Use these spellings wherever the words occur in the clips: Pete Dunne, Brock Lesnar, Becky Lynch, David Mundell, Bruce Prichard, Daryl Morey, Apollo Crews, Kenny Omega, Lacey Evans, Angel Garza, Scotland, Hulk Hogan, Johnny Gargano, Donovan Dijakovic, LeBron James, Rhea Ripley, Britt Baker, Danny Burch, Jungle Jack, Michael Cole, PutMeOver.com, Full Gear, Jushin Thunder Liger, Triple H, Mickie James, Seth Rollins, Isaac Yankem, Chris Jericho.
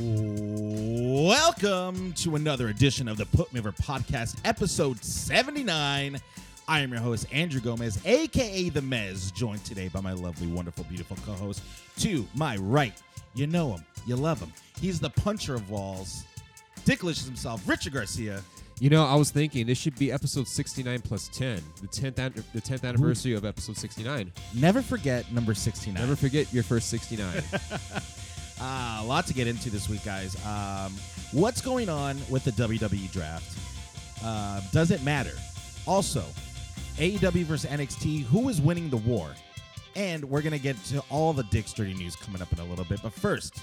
Welcome to another edition of the Put Me Over Podcast, episode 79. I am your host, Andrew Gomez, a.k.a. The Mez, joined today by my lovely, wonderful, beautiful co-host to my right. You know him. You love him. He's the puncher of walls. Dicklicious himself, Richard Garcia. You know, I was thinking this should be episode 69 plus 10, the 10th anniversary of episode 69. Never forget number 69. Never forget your first 69. A lot to get into this week, guys. What's going on with the WWE draft? Does it matter? Also, AEW versus NXT, who is winning the war? And we're going to get to all the Dick's Dirty News coming up in a little bit. But first,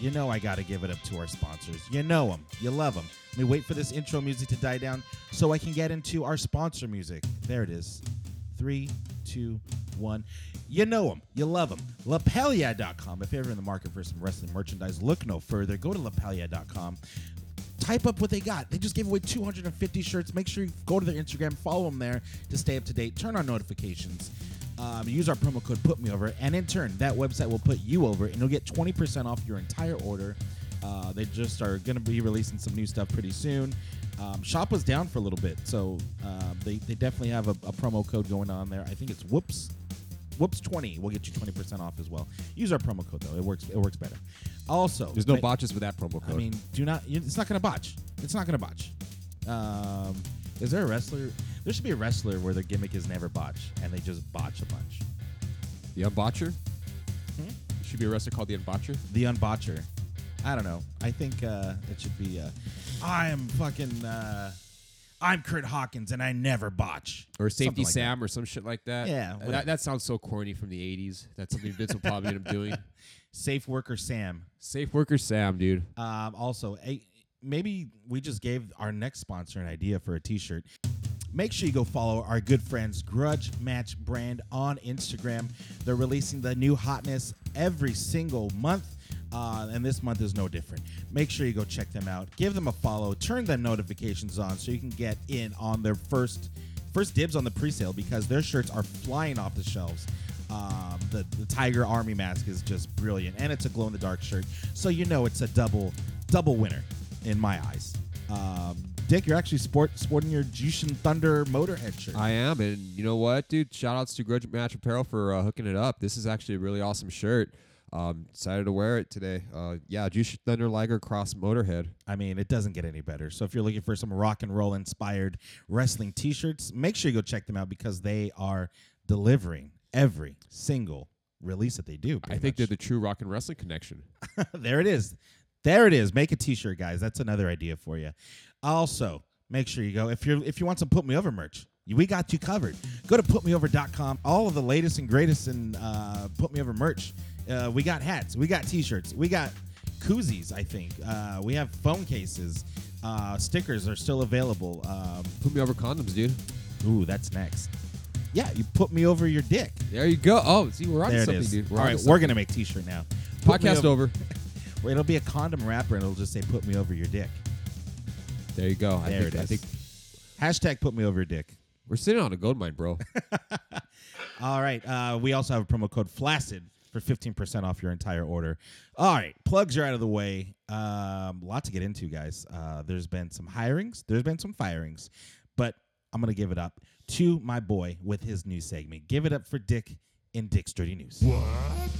you know I got to give it up to our sponsors. You know them. You love them. Let me wait for this intro music to die down so I can get into our sponsor music. There it is. 3, 2, 1. You know them. You love them. LaPelia.com. If you're ever in the market for some wrestling merchandise, look no further. Go to LaPelia.com. Type up what they got. They just gave away 250 shirts. Make sure you go to their Instagram. Follow them there to stay up to date. Turn on notifications. Use our promo code PUTMEOVER. And in turn, that website will put you over. And you'll get 20% off your entire order. They just are going to be releasing some new stuff pretty soon. Shop was down for a little bit, so they definitely have a promo code going on there. I think it's Whoops 20 will get you 20% off as well. Use our promo code though; it works better. Also, there's no botches with that promo code. I mean, it's not going to botch. It's not going to botch. Is there a wrestler? There should be a wrestler where their gimmick is never botch, and they just botch a bunch. The Unbotcher? There should be a wrestler called the Unbotcher. The Unbotcher. I don't know. I think it should be. I'm Curt Hawkins, and I never botch. Or Safety like Sam, that. Or some shit like that. Yeah, that sounds so corny from the '80s. That's something Vince will probably end up doing. Safe worker Sam, dude. Also, maybe we just gave our next sponsor an idea for a T-shirt. Make sure you go follow our good friends Grudge Match brand on Instagram. They're releasing the new hotness every single month. And this month is no different. Make sure you go check them out. Give them a follow. Turn the notifications on so you can get in on their first dibs on the pre-sale because their shirts are flying off the shelves. The Tiger Army mask is just brilliant. And it's a glow-in-the-dark shirt. So you know it's a double winner in my eyes. Dick, you're actually sporting your Jushin Thunder Motorhead shirt. I am. And you know what, dude? Shout-outs to Grudge Match Apparel for hooking it up. This is actually a really awesome shirt. Decided to wear it today. Jushin Thunder Liger cross Motorhead. I mean, it doesn't get any better. So if you're looking for some rock and roll inspired wrestling T-shirts, make sure you go check them out because they are delivering every single release that they do. I think they're the true rock and wrestling connection. There it is. Make a T-shirt, guys. That's another idea for you. Also, make sure you go if you want some Put Me Over merch. We got you covered. Go to putmeover.com. All of the latest and greatest in Put Me Over merch. We got hats. We got T-shirts. We got koozies, I think. We have phone cases. Stickers are still available. Put me over condoms, dude. Ooh, that's next. Yeah, you put me over your dick. There you go. Oh, see, we're on there something, dude. All right, we're going to make T-shirt now. Podcast over. Well, it'll be a condom wrapper, and it'll just say, put me over your dick. There you go. I think it is. Hashtag put me over your dick. We're sitting on a gold mine, bro. All right. We also have a promo code, Flaccid, for 15% off your entire order. All right, plugs are out of the way. A lot to get into, guys. There's been some hirings. There's been some firings. But I'm going to give it up to my boy with his new segment. Give it up for Dick in Dick's Dirty News. What?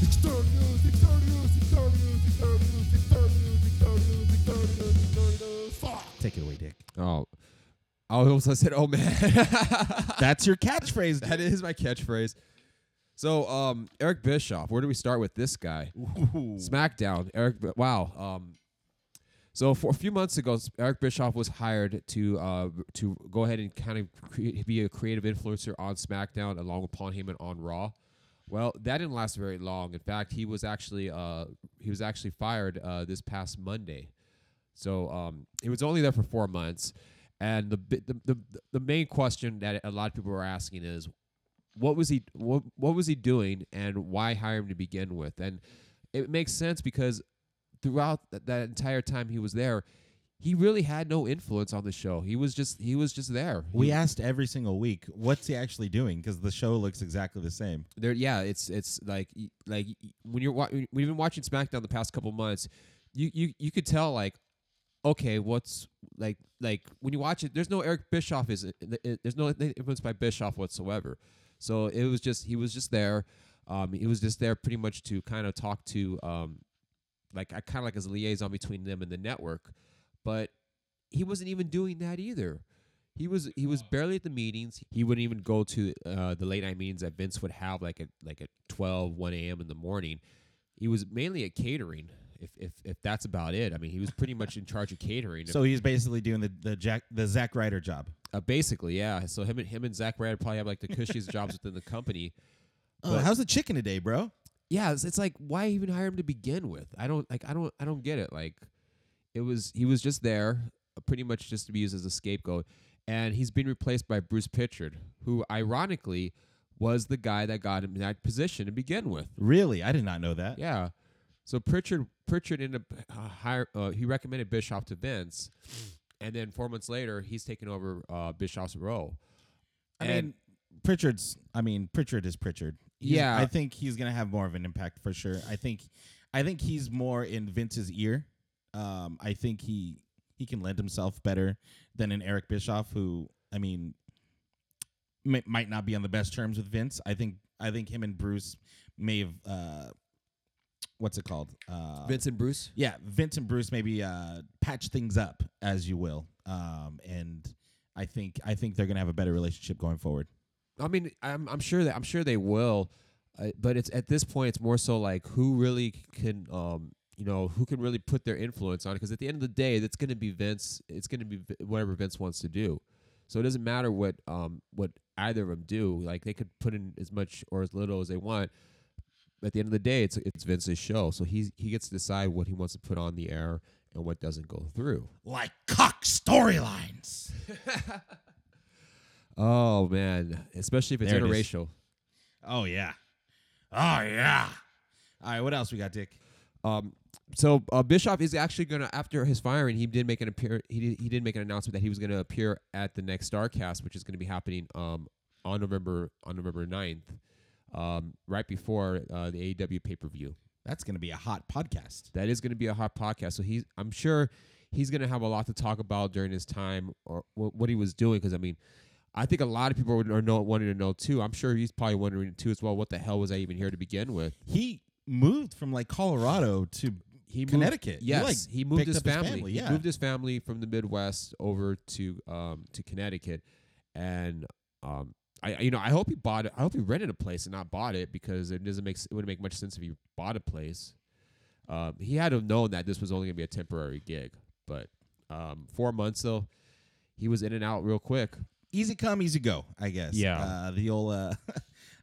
Dick's Dirty News, Dick's Dirty News, Dick's Dirty News, Dick's Dirty News, Dick's Dirty News, Dick's Dirty News, Dick's Dirty News, Dick's Dirty News. Fuck. Take it away, Dick. Oh. I almost said, oh, man. That's your catchphrase. That is my catchphrase. So, Eric Bischoff, where do we start with this guy? Ooh. SmackDown. Wow. So, for a few months ago, Eric Bischoff was hired to go ahead and kind of be a creative influencer on SmackDown along with Paul Heyman on Raw. Well, that didn't last very long. In fact, he was actually fired this past Monday. So, he was only there for 4 months. And the main question that a lot of people were asking is, What was he doing, and why hire him to begin with? And it makes sense because throughout that entire time he was there, he really had no influence on the show. He was just there. We asked every single week, what's he actually doing? Because the show looks exactly the same. It's like when you've been watching SmackDown the past couple months, you could tell, like, okay, what's like when you watch it, there's no Eric Bischoff, there's no influence by Bischoff whatsoever. So it was just there. He was just there pretty much to kind of talk to like as a liaison between them and the network. But he wasn't even doing that either. He was barely at the meetings. He wouldn't even go to the late night meetings that Vince would have, like at 12, 1 a.m. in the morning. He was mainly at catering, if that's about it. I mean, he was pretty much in charge of catering. So he's basically doing the Zack Ryder job. Basically, yeah. So him and Zack Ryder probably have like the cushiest jobs within the company. Oh, how's the chicken today, bro? Yeah, it's like, why even hire him to begin with? I don't get it. Like. He was just there, pretty much just to be used as a scapegoat, and he's been replaced by Bruce Prichard, who ironically was the guy that got him in that position to begin with. Really, I did not know that. Yeah, so Prichard ended up he recommended Bischoff to Vince, and then 4 months later he's taken over Bischoff's role. Prichard is Prichard. Yeah, I think he's gonna have more of an impact for sure. I think he's more in Vince's ear. I think he can lend himself better than an Eric Bischoff, who, I mean, might not be on the best terms with Vince. I think him and Bruce may have what's it called? Vince and Bruce? Yeah, Vince and Bruce maybe patch things up, as you will. And I think they're gonna have a better relationship going forward. I mean, I'm sure they will, but it's at this point it's more so like who really can. Who can really put their influence on it? Because at the end of the day, that's going to be Vince. It's going to be whatever Vince wants to do. So it doesn't matter what either of them do. Like, they could put in as much or as little as they want. At the end of the day, it's Vince's show. So he gets to decide what he wants to put on the air and what doesn't go through. Like cock storylines. Oh, man. Especially if it's interracial. Oh, yeah. Oh, yeah. All right, what else we got, Dick? So Bischoff is actually going to, after his firing, he did make an announcement that he was going to appear at the next StarCast, which is going to be happening on November 9th, right before the AEW pay-per-view. That's going to be a hot podcast. That is going to be a hot podcast. So I'm sure he's going to have a lot to talk about during his time or what he was doing, because, I mean, I think a lot of people wanted to know, too. I'm sure he's probably wondering, too, as well, what the hell was I even here to begin with? He moved from like Colorado to Connecticut. Yes, he moved his family. Yeah. He moved his family from the Midwest over to Connecticut, and I hope he bought it. I hope he rented a place and not bought it, because it wouldn't make much sense if he bought a place. He had to have known that this was only gonna be a temporary gig, but 4 months though, he was in and out real quick. Easy come, easy go, I guess. Yeah.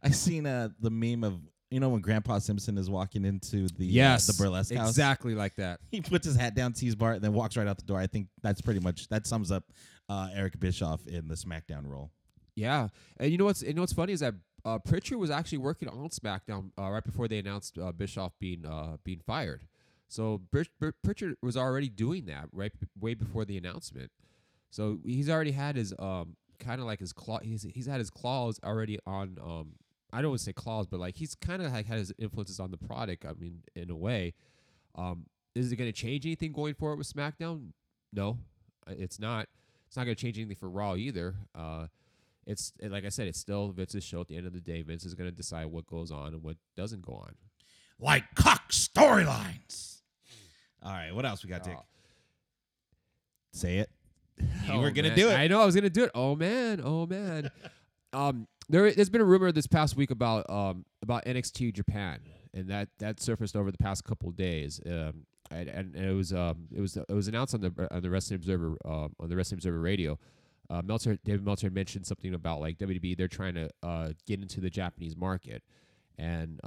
I seen the meme of. You know when Grandpa Simpson is walking into the burlesque house? Exactly like that. He puts his hat down, sees Bart, and then walks right out the door. I think that's pretty much, that sums up Eric Bischoff in the SmackDown role. Yeah. And you know what's funny is that Prichard was actually working on SmackDown right before they announced Bischoff being fired. So Prichard was already doing that way before the announcement. So he's already had his kind of like his claw. He's had his claws already on. I don't want to say claws, but like he's kind of like had his influences on the product. I mean, in a way, is it going to change anything going forward with SmackDown? No, it's not. It's not going to change anything for Raw either. It's like I said, it's still Vince's show. At the end of the day, Vince is going to decide what goes on and what doesn't go on. Like cock storylines. All right, what else we got, Dick? Say it. You were going to do it. I know I was going to do it. Oh man. There's been a rumor this past week about NXT Japan, and that surfaced over the past couple of days, and it was announced on the Wrestling Observer radio. David Meltzer mentioned something about like WWE. They're trying to get into the Japanese market, and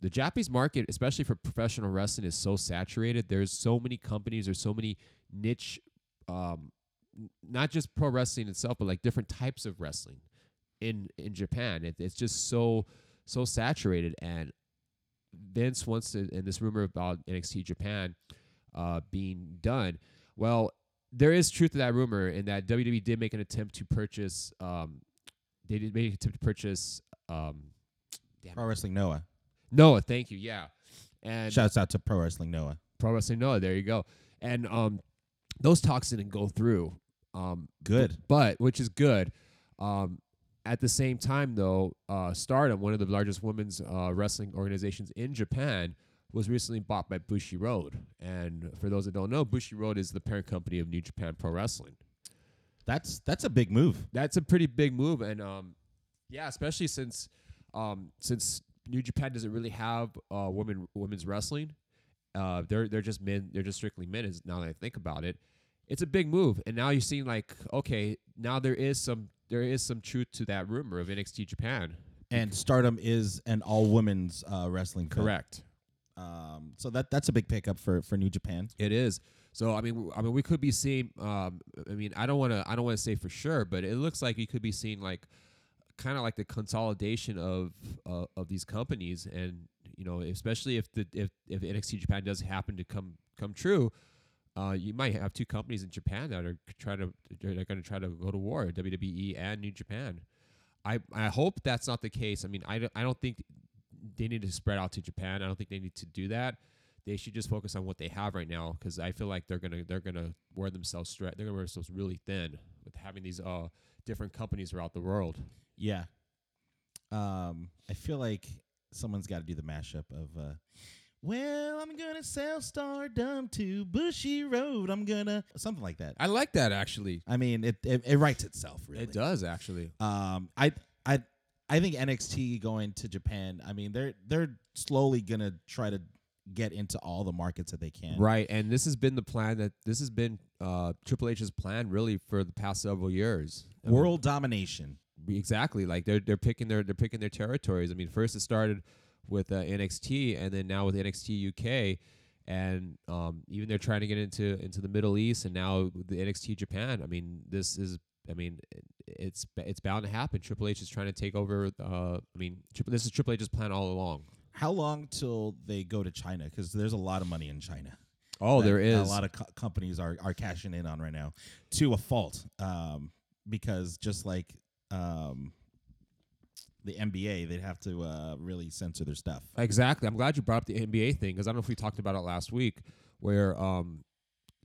the Japanese market, especially for professional wrestling, is so saturated. There's so many companies. There's so many niche, not just pro wrestling itself, but like different types of wrestling. In Japan, it's just so saturated, and Vince wants to. And this rumor about NXT Japan being done, well, there is truth to that rumor in that WWE did make an attempt to purchase. They did make an attempt to purchase. Pro Wrestling Noah. Noah, thank you. Yeah, and shouts out to Pro Wrestling Noah. Pro Wrestling Noah, there you go. And those talks didn't go through. Good, but which is good. At the same time, though, Stardom, one of the largest women's wrestling organizations in Japan, was recently bought by Bushiroad. And for those that don't know, Bushiroad is the parent company of New Japan Pro Wrestling. That's a big move. That's a pretty big move, and yeah, especially since New Japan doesn't really have women's wrestling. They're just men. They're just strictly men. Now that I think about it, it's a big move. And now you're seeing like, okay, now there is some truth to that rumor of NXT Japan. And Stardom is an all women's wrestling club. Correct. So that's a big pickup for New Japan. It is. So I mean, we could be seeing. I don't want to say for sure, but it looks like we could be seeing like kind of like the consolidation of these companies, and you know, especially if NXT Japan does happen to come true, you might have two companies in Japan that are going to try to go to war, WWE and New Japan. I hope that's not the case. I mean, I don't think they need to spread out to Japan. I don't think they need to do that. They should just focus on what they have right now, because I feel like they're gonna wear themselves really thin with having these different companies throughout the world. Yeah, I feel like someone's got to do the mashup of, well, I'm gonna sell Stardom to Bushiroad. I'm gonna something like that. I like that actually. I mean, it writes itself. Really, it does actually. I think NXT going to Japan, I mean, they're slowly going to try to get into all the markets that they can. Right, and this has been the plan that Triple H's plan really for the past several years. World domination. Exactly. Like they're picking their territories. I mean, first it started with NXT, and then now with NXT UK, and even they're trying to get into the Middle East, and now the NXT Japan. I mean, it's bound to happen. Triple H is trying to take over. This is Triple H's plan all along. How long till they go to China? Because there's a lot of money in China. Oh, there is. A lot of companies are cashing in on right now to a fault, because just like the NBA, they'd have to really censor their stuff. Exactly. I'm glad you brought up the NBA thing, because I don't know if we talked about it last week, where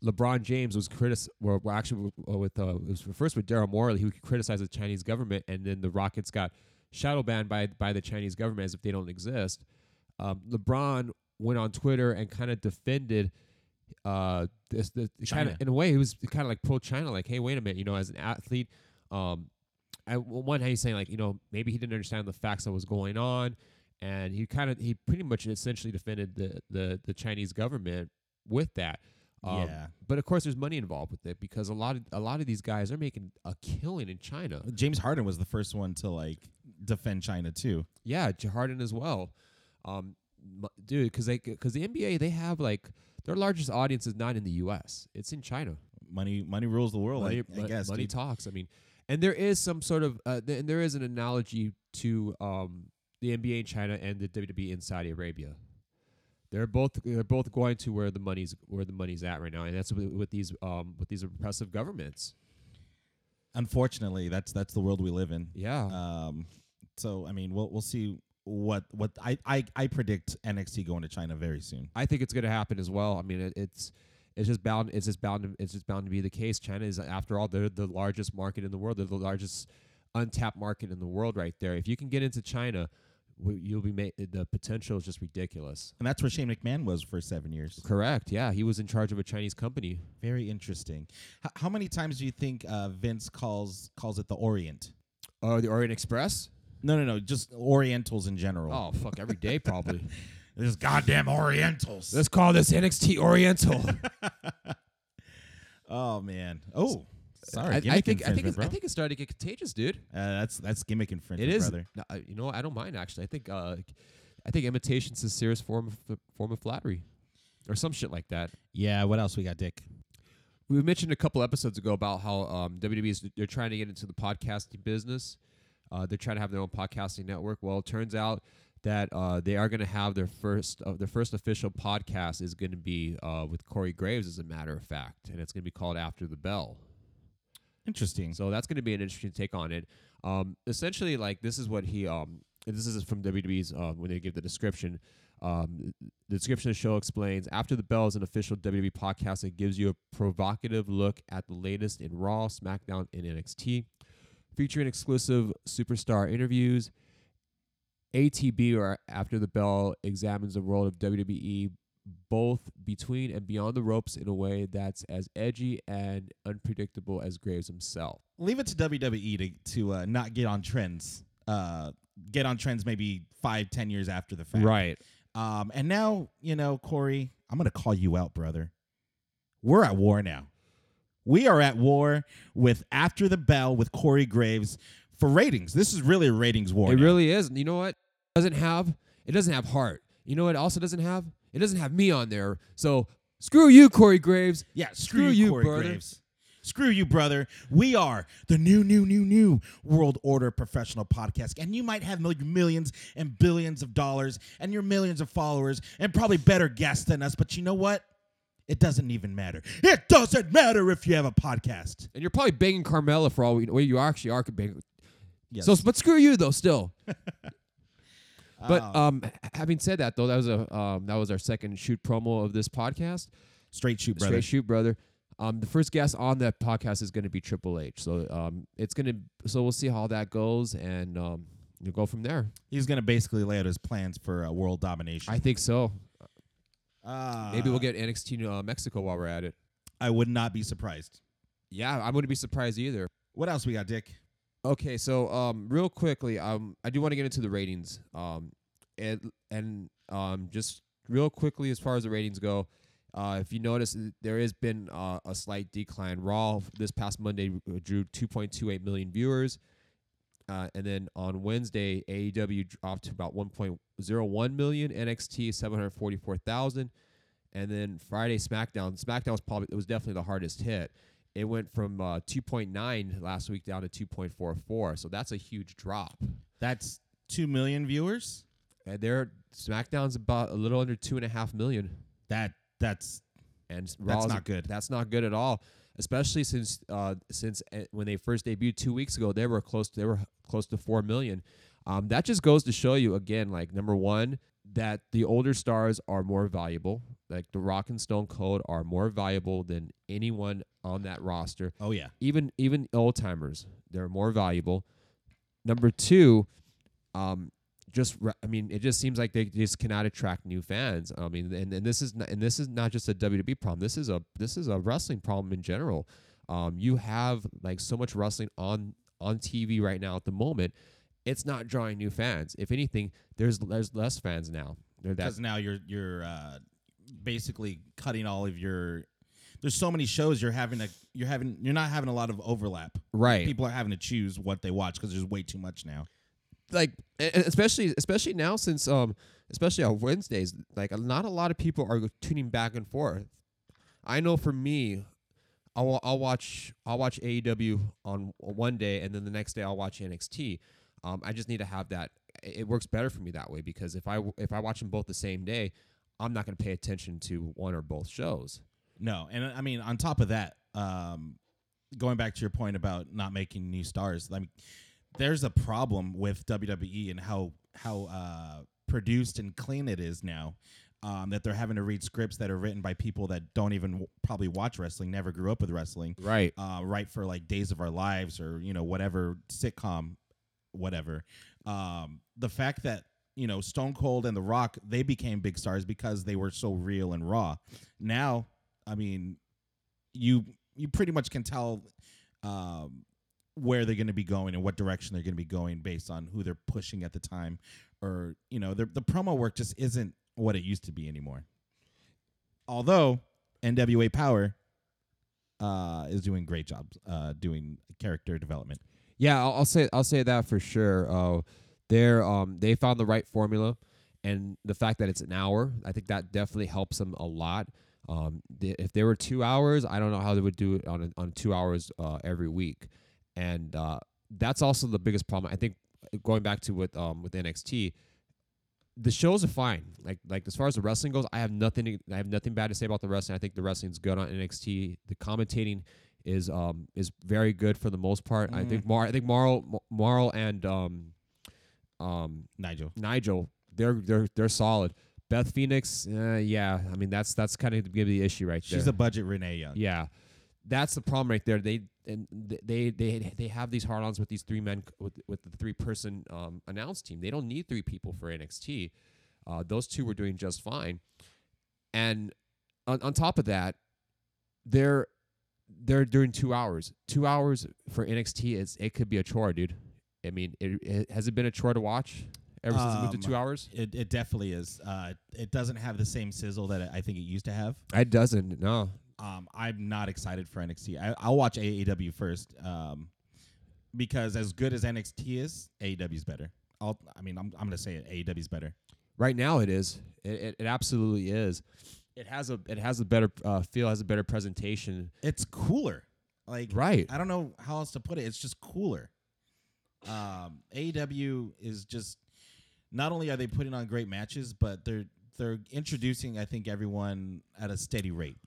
LeBron James was with Daryl Morey, who criticized the Chinese government, and then the Rockets got shadow banned by the Chinese government as if they don't exist. LeBron went on Twitter and kind of defended China. China. In a way, he was kind of like pro-China, like, hey, wait a minute, you know, as an athlete, on one hand he's saying like, you know, maybe he didn't understand the facts that was going on, and he pretty much essentially defended the Chinese government with that. Yeah, but of course, there's money involved with it, because a lot of these guys are making a killing in China. James Harden was the first one to like defend China too. Yeah, Harden as well, dude. Because the NBA, they have like their largest audience is not in the U.S. It's in China. Money rules the world. I guess money talks. I mean, and there is some sort of and there is an analogy to the NBA in China and the WWE in Saudi Arabia. They're both going to where the money's at right now, and that's with these repressive governments. Unfortunately, that's the world we live in. Yeah. So I mean, we'll see what I predict NXT going to China very soon. I think it's going to happen as well. I mean, it's just bound to be the case. China is, after all, they're the largest market in the world. They're the largest untapped market in the world right there. If you can get into China, the potential is just ridiculous. And that's where Shane McMahon was for 7 years. Correct, yeah. He was in charge of a Chinese company. Very interesting. How many times do you think Vince calls it the Orient? Oh, the Orient Express? No, just Orientals in general. Oh, fuck, every day probably. There's goddamn Orientals. Let's call this NXT Oriental. Oh, man. Oh. Sorry, I think it's starting to get contagious, dude. That's gimmick infringement. It is, brother. No, you know, I don't mind actually. I think imitation's the serious form of flattery, or some shit like that. Yeah. What else we got, Dick? We mentioned a couple episodes ago about how WWE they're trying to get into the podcasting business. They're trying to have their own podcasting network. Well, it turns out that they are going to have their first official podcast is going to be with Corey Graves, as a matter of fact, and it's going to be called After the Bell. Interesting. So that's going to be an interesting take on it. Essentially, like, this is what he this is from WWE's when they give the description. The description of the show explains, After the Bell is an official WWE podcast that gives you a provocative look at the latest in Raw, SmackDown, and NXT, featuring exclusive superstar interviews. ATB, or After the Bell, examines the world of WWE, both between and beyond the ropes, in a way that's as edgy and unpredictable as Graves himself. Leave it to WWE to not get on trends. Get on trends maybe 5-10 years after the fact. Right. And now, you know, Corey, I'm going to call you out, brother. We're at war now. We are at war with After the Bell with Corey Graves for ratings. This is really a ratings war. It now. Really is. You know what? It doesn't have heart. You know what it also doesn't have? It doesn't have me on there. So screw you, Corey Graves. Yeah, screw you, Corey brother. Graves. Screw you, brother. We are the new World Order Professional Podcast. And you might have millions and billions of dollars and your millions of followers and probably better guests than us. But you know what? It doesn't even matter. It doesn't matter if you have a podcast. And you're probably banging Carmella for all we know. Well, you actually are banging. Yes. So, but screw you, though, still. But having said that, though, that was our second shoot promo of this podcast. Straight shoot, brother. Straight shoot, brother. The first guest on that podcast is going to be Triple H, so we'll see how that goes, and we'll go from there. He's going to basically lay out his plans for world domination. I think so. Maybe we'll get NXT Mexico while we're at it. I would not be surprised. Yeah, I wouldn't be surprised either. What else we got, Dick? Okay, so real quickly, I do want to get into the ratings, and just real quickly as far as the ratings go. If you notice, there has been a slight decline. Raw this past Monday drew 2.28 million viewers. And then on Wednesday, AEW dropped to about 1.01 million, NXT 744,000. And then Friday, SmackDown. SmackDown was definitely the hardest hit. It went from 2.9 last week down to 2.44. So that's a huge drop. That's 2 million viewers? And SmackDown's about a little under 2.5 million. That's not good. That's not good at all, especially since when they first debuted 2 weeks ago, they were close to 4 million. That just goes to show you again, like, number one, that the older stars are more valuable. Like The Rock and Stone Cold are more valuable than anyone on that roster. Oh yeah, even old timers, they're more valuable. Number two, it just seems like they just cannot attract new fans. I mean, and this is not just a WWE problem. This is a wrestling problem in general. You have like so much wrestling on TV right now at the moment. It's not drawing new fans. If anything, there's less fans now. Because now you're basically cutting all of your. There's so many shows you're not having a lot of overlap. Right. People are having to choose what they watch because there's way too much now. Like, especially now since especially on Wednesdays, like, not a lot of people are tuning back and forth. I know for me, I'll watch AEW on one day, and then the next day I'll watch NXT. I just need to have that. It works better for me that way, because if I watch them both the same day, I'm not going to pay attention to one or both shows. No, and I mean, on top of that, going back to your point about not making new stars, I mean, there's a problem with WWE and how produced and clean it is now, that they're having to read scripts that are written by people that don't even probably watch wrestling, never grew up with wrestling. Right. Right for like Days of Our Lives or, you know, whatever sitcom, whatever. The fact that, you know, Stone Cold and The Rock, they became big stars because they were so real and raw. Now, I mean, you pretty much can tell where they're going to be going and what direction they're going to be going based on who they're pushing at the time, or, you know, the promo work just isn't what it used to be anymore. Although NWA Power is doing great jobs doing character development. Yeah, I'll say that for sure. They found the right formula, and the fact that it's an hour, I think that definitely helps them a lot. If they were 2 hours, I don't know how they would do it on 2 hours every week. And that's also the biggest problem. I think going back to with NXT, the shows are fine. Like as far as the wrestling goes, I have nothing bad to say about the wrestling. I think the wrestling's good on NXT. The commentating is very good for the most part. Mm-hmm. I think Marl and Nigel, they're solid. Beth Fénix, yeah. I mean, that's kind of gonna be the issue right there. She's a budget Renee Young. Yeah, that's the problem right there. They have these hard-ons with these three men with the three-person announce team. They don't need three people for NXT. Those two were doing just fine. And on top of that, they're doing 2 hours. 2 hours for NXT it could be a chore, dude. I mean, it has it been a chore to watch? Ever since it moved to 2 hours? It definitely is. It doesn't have the same sizzle that I think it used to have. It doesn't, no. I'm not excited for NXT. I'll watch AEW first because as good as NXT is, AEW is better. I'm going to say it. AEW is better. Right now it is. It absolutely is. It has a better feel, has a better presentation. It's cooler. Like, right. I don't know how else to put it. It's just cooler. AEW is just... Not only are they putting on great matches, but they're introducing, I think, everyone at a steady rate.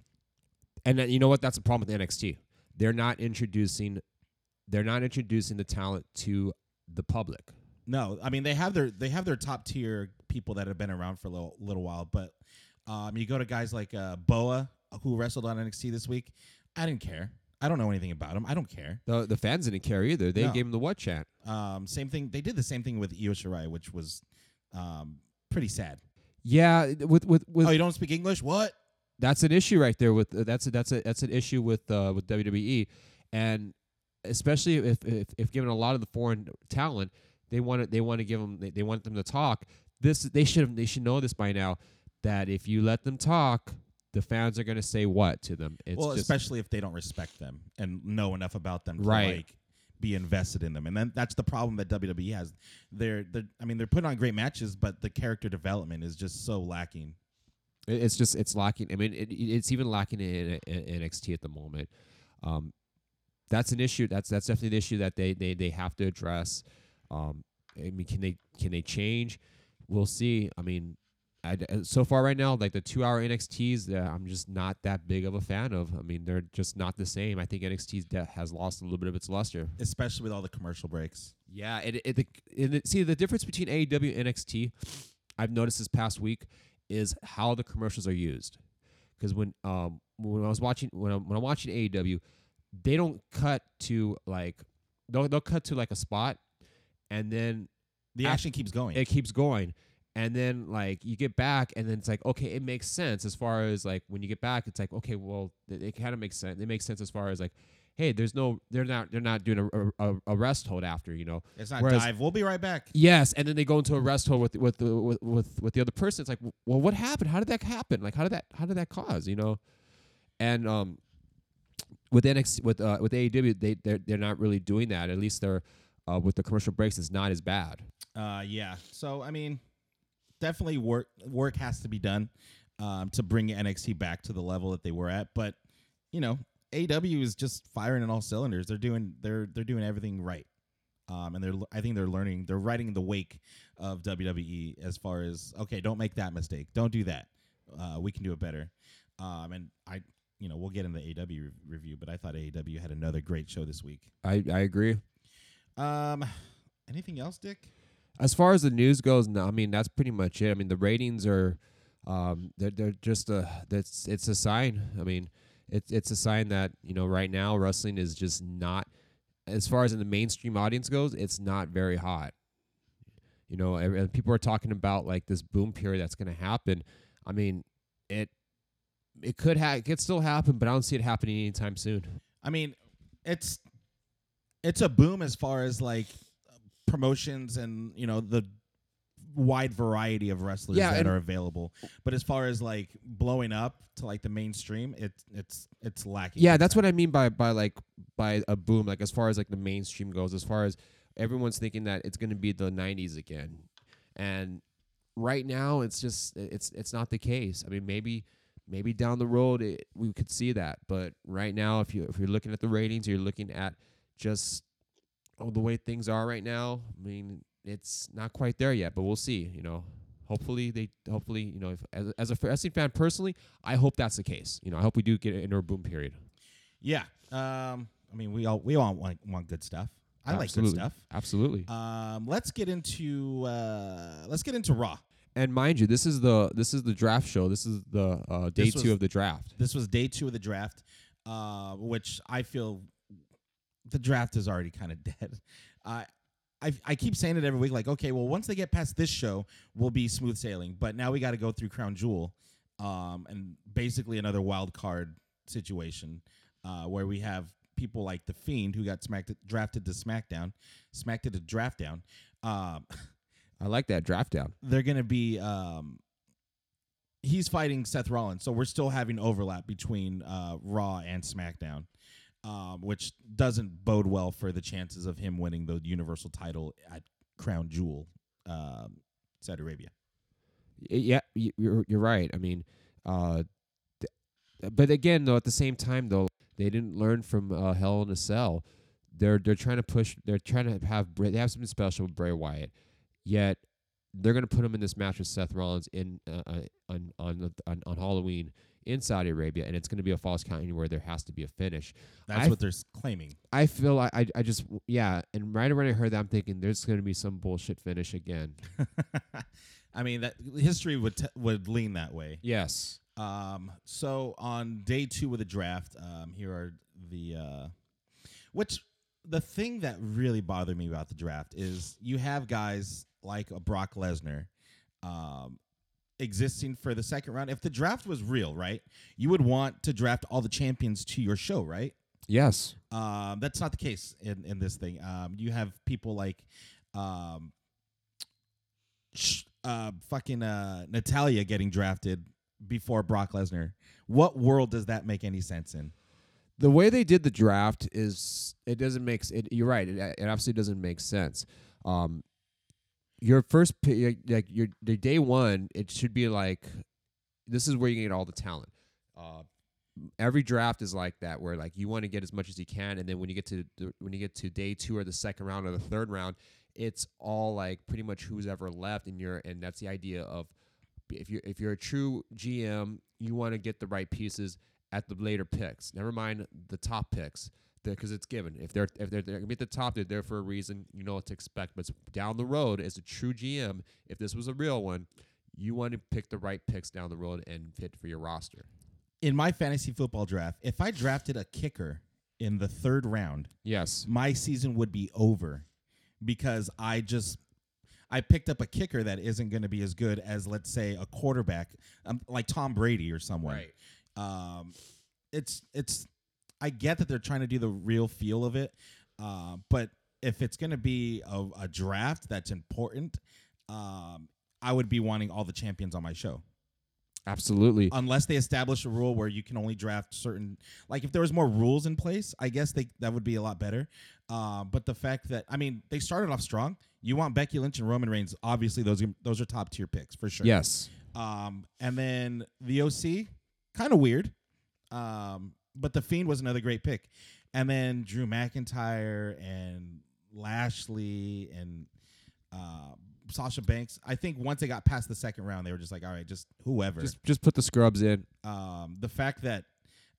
And you know what? That's the problem with NXT. They're not introducing the talent to the public. No, I mean they have their top tier people that have been around for a little while, but you go to guys like Boa, who wrestled on NXT this week. I didn't care. I don't know anything about him. I don't care. The fans didn't care either. They gave him the what chant. Same thing. They did the same thing with Io Shirai, which was pretty sad. Yeah, with oh, you don't speak English? What? That's an issue right there. With that's an issue with WWE, and especially if given a lot of the foreign talent, they want to give them they want them to talk. This they should know this by now that if you let them talk, the fans are going to say what to them. Especially if they don't respect them and know enough about them to like be invested in them. And then that's the problem that WWE has. They're putting on great matches, but the character development is just so lacking. It's lacking. I mean, it's even lacking in NXT at the moment. That's an issue. That's definitely an issue that they have to address. I mean, can they change? We'll see. I mean, so far right now, like the 2 hour NXTs, I'm just not that big of a fan of. I mean, they're just not the same. I think NXT has lost a little bit of its luster, especially with all the commercial breaks. Yeah, see the difference between AEW and NXT. I've noticed this past week is how the commercials are used. Because when I'm watching AEW, they don't cut to like they'll cut to like a spot, and then the action keeps going. It keeps going. And then, like, you get back, and then it's like, okay, it makes sense as far as, like, when you get back, it's like, okay, well, it kind of makes sense. It makes sense as far as, like, hey, they're not doing a rest hold after, you know. It's not dive. We'll be right back. Yes, and then they go into a rest hold with the other person. It's like, well, what happened? How did that happen? Like, how did that cause? You know, and with NXT with AEW, they're not really doing that. At least they're with the commercial breaks, it's not as bad. Yeah. So I mean. Definitely work has to be done to bring NXT back to the level that they were at. But you know, AEW is just firing on all cylinders. They're doing everything right, and they're riding the wake of WWE as far as okay, don't make that mistake, don't do that. We can do it better. And I, you know, we'll get into the AEW review, but I thought AEW had another great show this week. I agree. Anything else, Dick? As far as the news goes, no, I mean that's pretty much it. I mean the ratings are, they're just it's a sign. I mean it's a sign that you know right now wrestling is just not, as far as in the mainstream audience goes, it's not very hot. You know, and people are talking about like this boom period that's going to happen. I mean it could still happen, but I don't see it happening anytime soon. I mean it's a boom as far as like. Promotions and you know the wide variety of wrestlers that are available, but as far as like blowing up to like the mainstream, it's lacking. Yeah, that's what I mean by a boom. Like as far as like the mainstream goes, as far as everyone's thinking that it's going to be the '90s again, and right now it's just it's not the case. I mean maybe down the road we could see that, but right now if you're looking at the ratings, you're looking at just. The way things are right now, I mean, it's not quite there yet, but we'll see. You know, Hopefully, you know, if as a wrestling fan personally, I hope that's the case. You know, I hope we do get into a boom period. Yeah. I mean, we all want good stuff. I Absolutely. Like good stuff. Absolutely. Let's get into Raw. And mind you, this is the draft show. This is the day two of the draft. This was day two of the draft, which I feel the draft is already kind of dead. I keep saying it every week, like, okay, well, once they get past this show, we'll be smooth sailing. But now we got to go through Crown Jewel, and basically another wild card situation where we have people like The Fiend, who got drafted to SmackDown. I like that draft down. They're going to be he's fighting Seth Rollins, so we're still having overlap between Raw and SmackDown. Which doesn't bode well for the chances of him winning the Universal title at Crown Jewel, Saudi Arabia. Yeah, you're right. I mean, but again, though, at the same time, though, they didn't learn from Hell in a Cell. They're trying to push. They're trying to have. They have something special with Bray Wyatt. Yet they're going to put him in this match with Seth Rollins in on Halloween in Saudi Arabia, and it's going to be a false count anywhere. There has to be a finish. That's what they're claiming. I feel I just and right when I heard that, I'm thinking there's going to be some bullshit finish again. I mean, that history would lean that way. Yes. So on day two of the draft, here are the the thing that really bothered me about the draft is you have guys like a Brock Lesnar, existing for the second round. If the draft was real, right, you would want to draft all the champions to your show, right? Yes. That's not the case in this thing. You have people like Natalia getting drafted before Brock Lesnar. What world does that make any sense in? The way they did the draft is it doesn't make it. You're right. It absolutely doesn't make sense. Your first pick, like your day one, it should be like, this is where you get all the talent. Every draft is like that, where like you want to get as much as you can, and then when you get to day two or the second round or the third round, it's all like pretty much who's ever left, and that's the idea of if you're a true GM, you want to get the right pieces at the later picks. Never mind the top picks. Because it's given. If they're going to be at the top, they're there for a reason. You know what to expect. But down the road, as a true GM, if this was a real one, you want to pick the right picks down the road and fit for your roster. In my fantasy football draft, if I drafted a kicker in the third round, yes, my season would be over because I picked up a kicker that isn't going to be as good as, let's say, a quarterback like Tom Brady or someone. Right. I get that they're trying to do the real feel of it, but if it's going to be a draft that's important, I would be wanting all the champions on my show. Absolutely. Unless they establish a rule where you can only draft certain... Like, if there was more rules in place, I guess that would be a lot better. But the fact that... I mean, they started off strong. You want Becky Lynch and Roman Reigns. Obviously, those are top-tier picks, for sure. Yes. And then the OC, kind of weird. But The Fiend was another great pick. And then Drew McIntyre and Lashley and Sasha Banks. I think once they got past the second round, they were just like, all right, just whoever. Just put the scrubs in. The fact that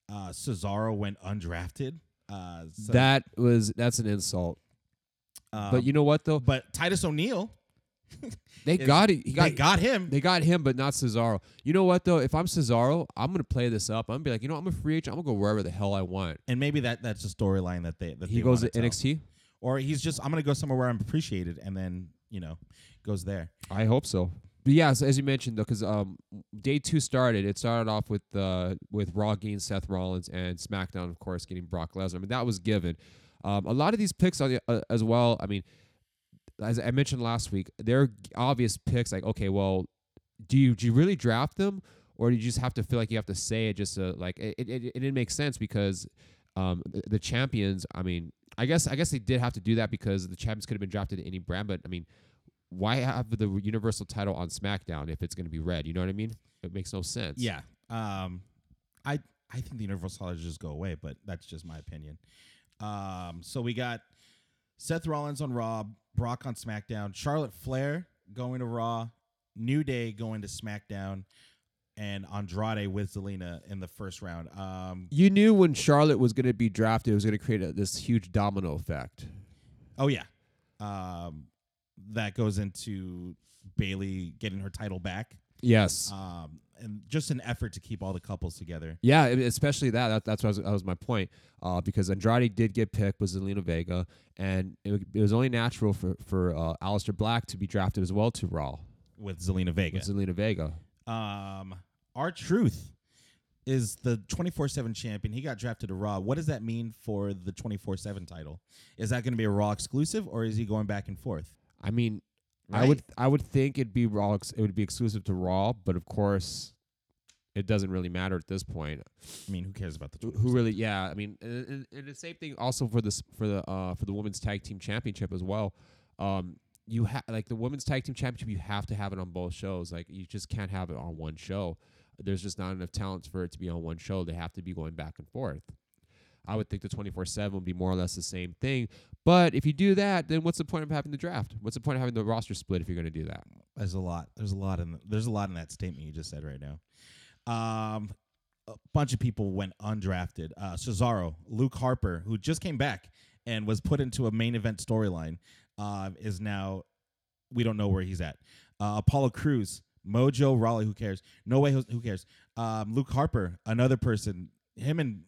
Cesaro went undrafted. That's an insult. But you know what, though? But Titus O'Neil. They got him, but not Cesaro. You know what, though? If I'm Cesaro, I'm going to play this up. I'm going to be like, you know, I'm a free agent. I'm going to go wherever the hell I want. And maybe that's the storyline that he goes to NXT? Tell. Or he's just, I'm going to go somewhere where I'm appreciated and then, you know, goes there. I hope so. But yeah, so as you mentioned, though, because day two started. It started off with Raw getting Seth Rollins and SmackDown, of course, getting Brock Lesnar. I mean, that was given. A lot of these picks are, as well, I mean, as I mentioned last week, there are obvious picks like, okay, well, do you really draft them, or do you just have to feel like you have to say it just to, like it didn't make sense because the champions. I mean, I guess they did have to do that because the champions could have been drafted to any brand, but I mean, why have the Universal title on SmackDown if it's going to be red? You know what I mean? It makes no sense. Yeah, I think the Universal title just go away, but that's just my opinion. So we got Seth Rollins on Raw, Brock on SmackDown, Charlotte Flair going to Raw, New Day going to SmackDown and Andrade with Zelina in the first round. You knew when Charlotte was going to be drafted, it was going to create this huge domino effect. Oh, yeah. That goes into Bayley getting her title back. Yes. And just an effort to keep all the couples together. Yeah, especially that. That's what that was my point. Because Andrade did get picked with Zelina Vega, and it was only natural for Aleister Black to be drafted as well to Raw with Zelina Vega. R-Truth is the 24/7 champion. He got drafted to Raw. What does that mean for the 24/7 title? Is that going to be a Raw exclusive, or is he going back and forth? I mean, right? I would think it'd be Raw. It would be exclusive to Raw, but of course, it doesn't really matter at this point. I mean, who cares about the 24/7? Who really? Yeah, I mean, and the same thing also for the women's tag team championship as well. You like the women's tag team championship, you have to have it on both shows. Like, you just can't have it on one show. There's just not enough talent for it to be on one show. They have to be going back and forth. I would think the 24/7 would be more or less the same thing. But if you do that, then what's the point of having the draft? What's the point of having the roster split if you're going to do that? There's a lot in that statement you just said right now. A bunch of people went undrafted. Cesaro, Luke Harper, who just came back and was put into a main event storyline, is now, we don't know where he's at. Apollo Crews, Mojo Rawley, who cares? No Way, who cares? Luke Harper, another person. Him and...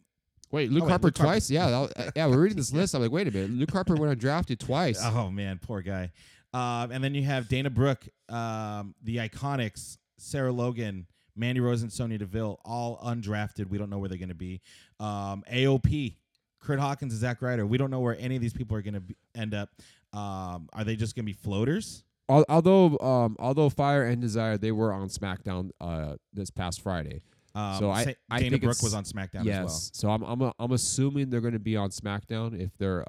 Luke Harper twice? Harper. Yeah, we're reading this list. I'm like, wait a minute. Luke Harper went undrafted twice. Oh, man, poor guy. And then you have Dana Brooke, the Iconics, Sarah Logan, Mandy Rose, and Sonya Deville, all undrafted. We don't know where they're going to be. AOP, Curt Hawkins, and Zack Ryder. We don't know where any of these people are going to end up. Are they just going to be floaters? Although Fire and Desire, they were on SmackDown this past Friday. So I Dana Brooke was on SmackDown as well. So I'm assuming they're going to be on SmackDown if they're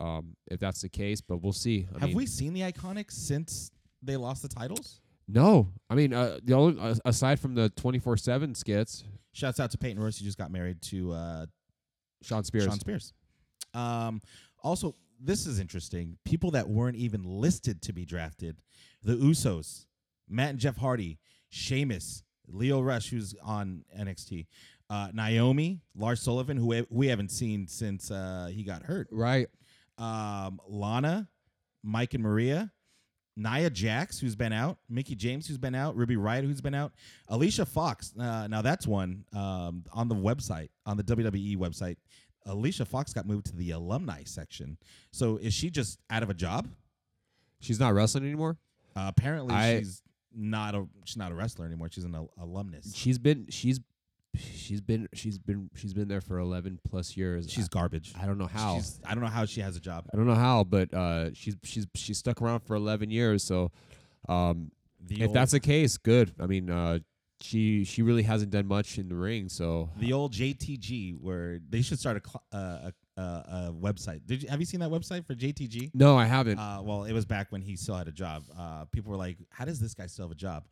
if that's the case, but we'll see. Have we seen the Iconics since they lost the titles? No, I mean the only aside from the 24/7 skits. Shouts out to Peyton Royce, who just got married to Shawn Spears. Also, this is interesting. People that weren't even listed to be drafted: the Usos, Matt and Jeff Hardy, Sheamus, Leo Rush, who's on NXT, Naomi, Lars Sullivan, who we haven't seen since he got hurt. Right. Lana, Mike and Maria, Nia Jax, who's been out, Mickie James, who's been out, Ruby Riott, who's been out, Alicia Fox. Now that's one on the website, on the WWE website. Alicia Fox got moved to the alumni section. So is she just out of a job? She's not wrestling anymore? Apparently she's... She's not a wrestler anymore. She's an alumnus. She's been there for 11 plus years. She's garbage. I don't know how. I don't know how she has a job. I don't know how, but she's stuck around for 11 years. So, if that's the case, good. I mean, she really hasn't done much in the ring. So the old JTG, where they should start a website. Have you seen that website for JTG? No, I haven't. Well, it was back when he still had a job. People were like, how does this guy still have a job?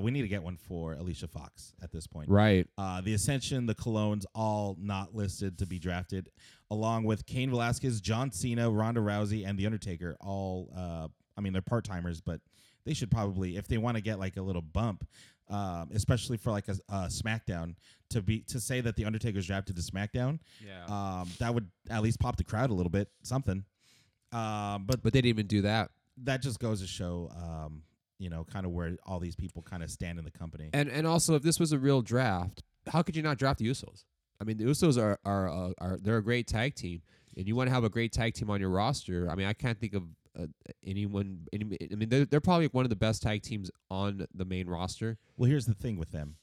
We need to get one for Alicia Fox at this point. Right. The Ascension, the Colognes, all not listed to be drafted, along with Cain Velasquez, John Cena, Ronda Rousey, and The Undertaker. All, they're part-timers, but they should probably, if they want to get like a little bump, especially for like a SmackDown, to say that The Undertaker's drafted to SmackDown, that would at least pop the crowd a little bit, something. But they didn't even do that. That just goes to show, kind of where all these people kind of stand in the company. And also, if this was a real draft, how could you not draft the Usos? I mean, the Usos are they're a great tag team, and you want to have a great tag team on your roster. I mean, I can't think of anyone. They're probably one of the best tag teams on the main roster. Well, here's the thing with them.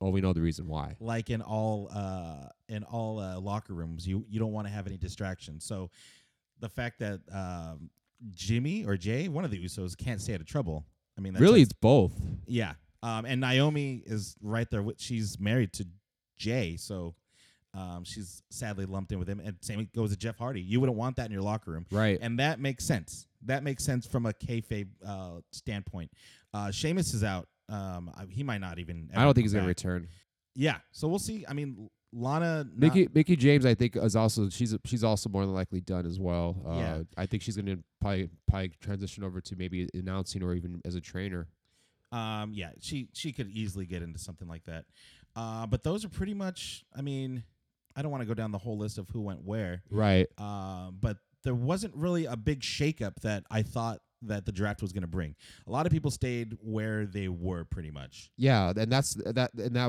We know the reason why. Like in all locker rooms, you don't want to have any distractions. So the fact that Jimmy or Jay, one of the Usos, can't stay out of trouble. It's both. Yeah. And Naomi is right there. She's married to Jay, so. She's sadly lumped in with him, and same goes to Jeff Hardy. You wouldn't want that in your locker room, right? And that makes sense. That makes sense from a kayfabe standpoint. Sheamus is out. He might not even. I don't think he's going to return. Yeah, so we'll see. Lana, Mickie James, I think is also she's also more than likely done as well. Yeah. I think she's going to probably transition over to maybe announcing or even as a trainer. Yeah, she could easily get into something like that. But those are pretty much, I mean, I don't want to go down the whole list of who went where. Right. But there wasn't really a big shakeup that I thought that the draft was going to bring. A lot of people stayed where they were pretty much. Yeah, and that's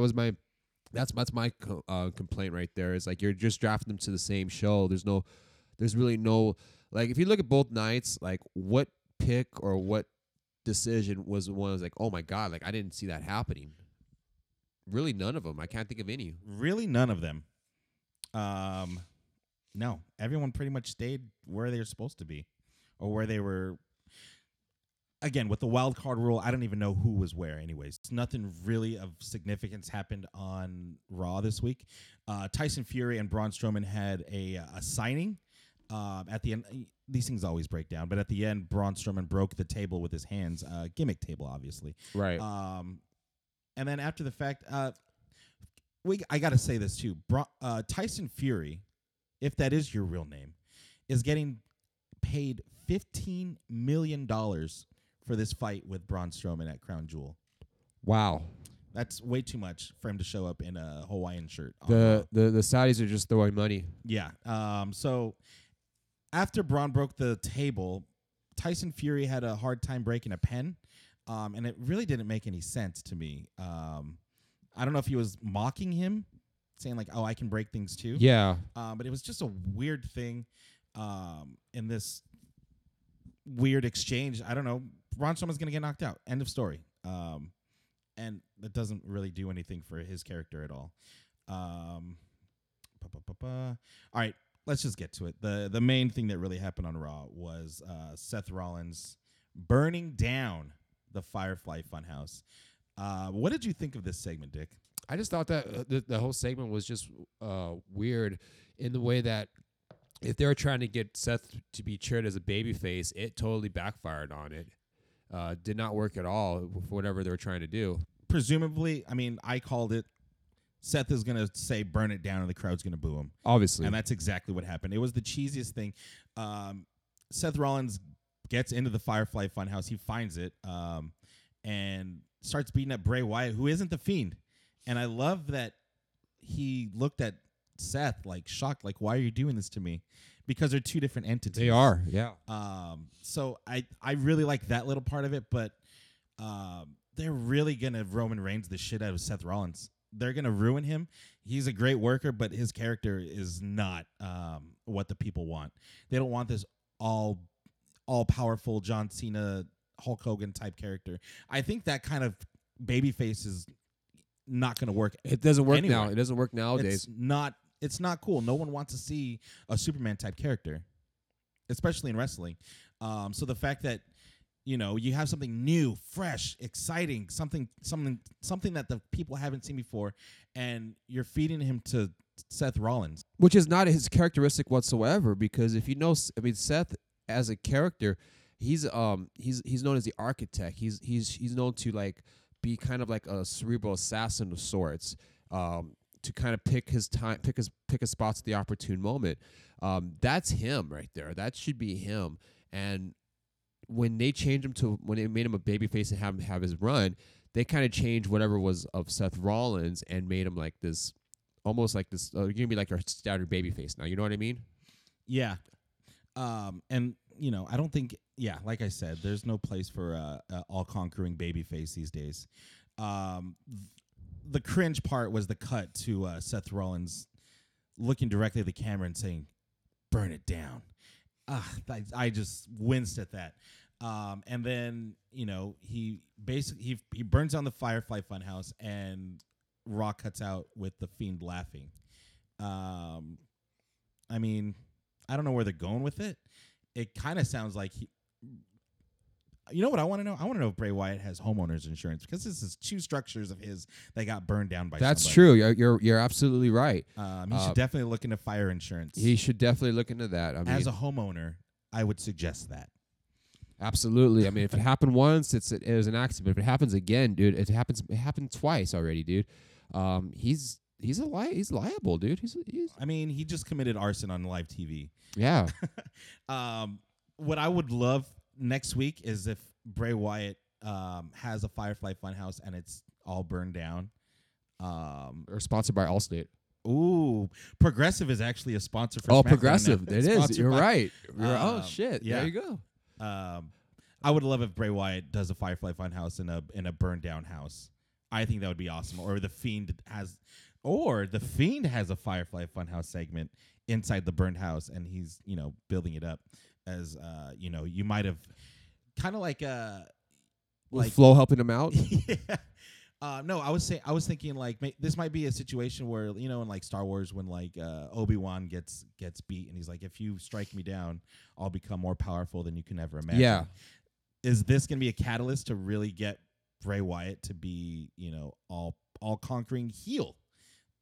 my complaint right there. Is like you're just drafting them to the same show. There's really no, like, if you look at both nights, like what pick or what decision was the one that was like, oh my God, like I didn't see that happening. Really none of them. I can't think of any. Really none of them. No, everyone pretty much stayed where they were supposed to be or where they were. Again, with the wild card rule, I don't even know who was where anyways. Nothing really of significance happened on Raw this week. Tyson Fury and Braun Strowman had a signing. At the end, these things always break down, but at the end, Braun Strowman broke the table with his hands, gimmick table, obviously. Right. And then after the fact, I got to say this too. Tyson Fury, if that is your real name, is getting paid $15 million for this fight with Braun Strowman at Crown Jewel. Wow. That's way too much for him to show up in a Hawaiian shirt. The Saudis are just throwing money. Yeah. So after Braun broke the table, Tyson Fury had a hard time breaking a pen, and it really didn't make any sense to me. I don't know if he was mocking him, saying like, oh, I can break things too. Yeah. But it was just a weird thing in this weird exchange. I don't know. Braun Strowman's going to get knocked out. End of story. And that doesn't really do anything for his character at all. All right, let's just get to it. The main thing that really happened on Raw was Seth Rollins burning down the Firefly Funhouse. What did you think of this segment, Dick? I just thought that the whole segment was just weird in the way that if they were trying to get Seth to be cheered as a babyface, it totally backfired on it. Did not work at all for whatever they were trying to do. Presumably, I mean, I called it. Seth is going to say burn it down and the crowd's going to boo him. Obviously. And that's exactly what happened. It was the cheesiest thing. Seth Rollins gets into the Firefly Funhouse. He finds it and starts beating up Bray Wyatt, who isn't the Fiend. And I love that he looked at Seth like shocked, like, why are you doing this to me? Because they're two different entities. They are, yeah. So I really like that little part of it, but they're really going to Roman Reigns the shit out of Seth Rollins. They're going to ruin him. He's a great worker, but his character is not what the people want. They don't want this all-powerful John Cena, Hulk Hogan type character. I think that kind of babyface is not going to work. It doesn't work anywhere. Now. It doesn't work nowadays. It's not cool. No one wants to see a Superman-type character, especially in wrestling. So the fact that, you know, you have something new, fresh, exciting, something that the people haven't seen before, and you're feeding him to Seth Rollins. Which is not his characteristic whatsoever, because if you know, I mean, Seth as a character, he's known as the architect. He's known to, like, be kind of like a cerebral assassin of sorts. To kind of pick his spots at the opportune moment. That's him right there. That should be him. And when they changed him to, when they made him a babyface and have him have his run, they kind of changed whatever was of Seth Rollins and made him like this, almost like this, you're going to be like our standard babyface now. You know what I mean? Yeah. And, you know, I don't think, yeah, like I said, there's no place for all-conquering babyface these days. The cringe part was the cut to Seth Rollins looking directly at the camera and saying, burn it down. I just winced at that. And then, you know, he basically he burns down the Firefly Funhouse and Raw cuts out with the Fiend laughing. I mean, I don't know where they're going with it. It kind of sounds like he... You know what I want to know? I want to know if Bray Wyatt has homeowners insurance, because this is two structures of his that got burned down by somebody. That's true. You're absolutely right. He should definitely look into fire insurance. He should definitely look into that. I mean, as a homeowner, I would suggest that. Absolutely. I mean, if it happened once, it was an accident. If it happens again, dude, it happened twice already, dude. He's liable, dude. I mean, he just committed arson on live TV. Yeah. What I would love next week is if Bray Wyatt has a Firefly Funhouse and it's all burned down. Or sponsored by Allstate. Ooh, Progressive is actually a sponsor for SmackDown. Oh, Progressive. It is. You're right. Oh, shit. Yeah. There you go. I would love if Bray Wyatt does a Firefly Funhouse in a burned down house. I think that would be awesome. Or the Fiend has a Firefly Funhouse segment inside the burned house, and he's, you know, building it up as you might have kind of like Flo helping him out. Yeah. No, I was thinking like this might be a situation where, you know, in like Star Wars when like Obi-Wan gets beat and he's like, if you strike me down, I'll become more powerful than you can ever imagine. Yeah. Is this going to be a catalyst to really get Bray Wyatt to be, you know, all conquering heel?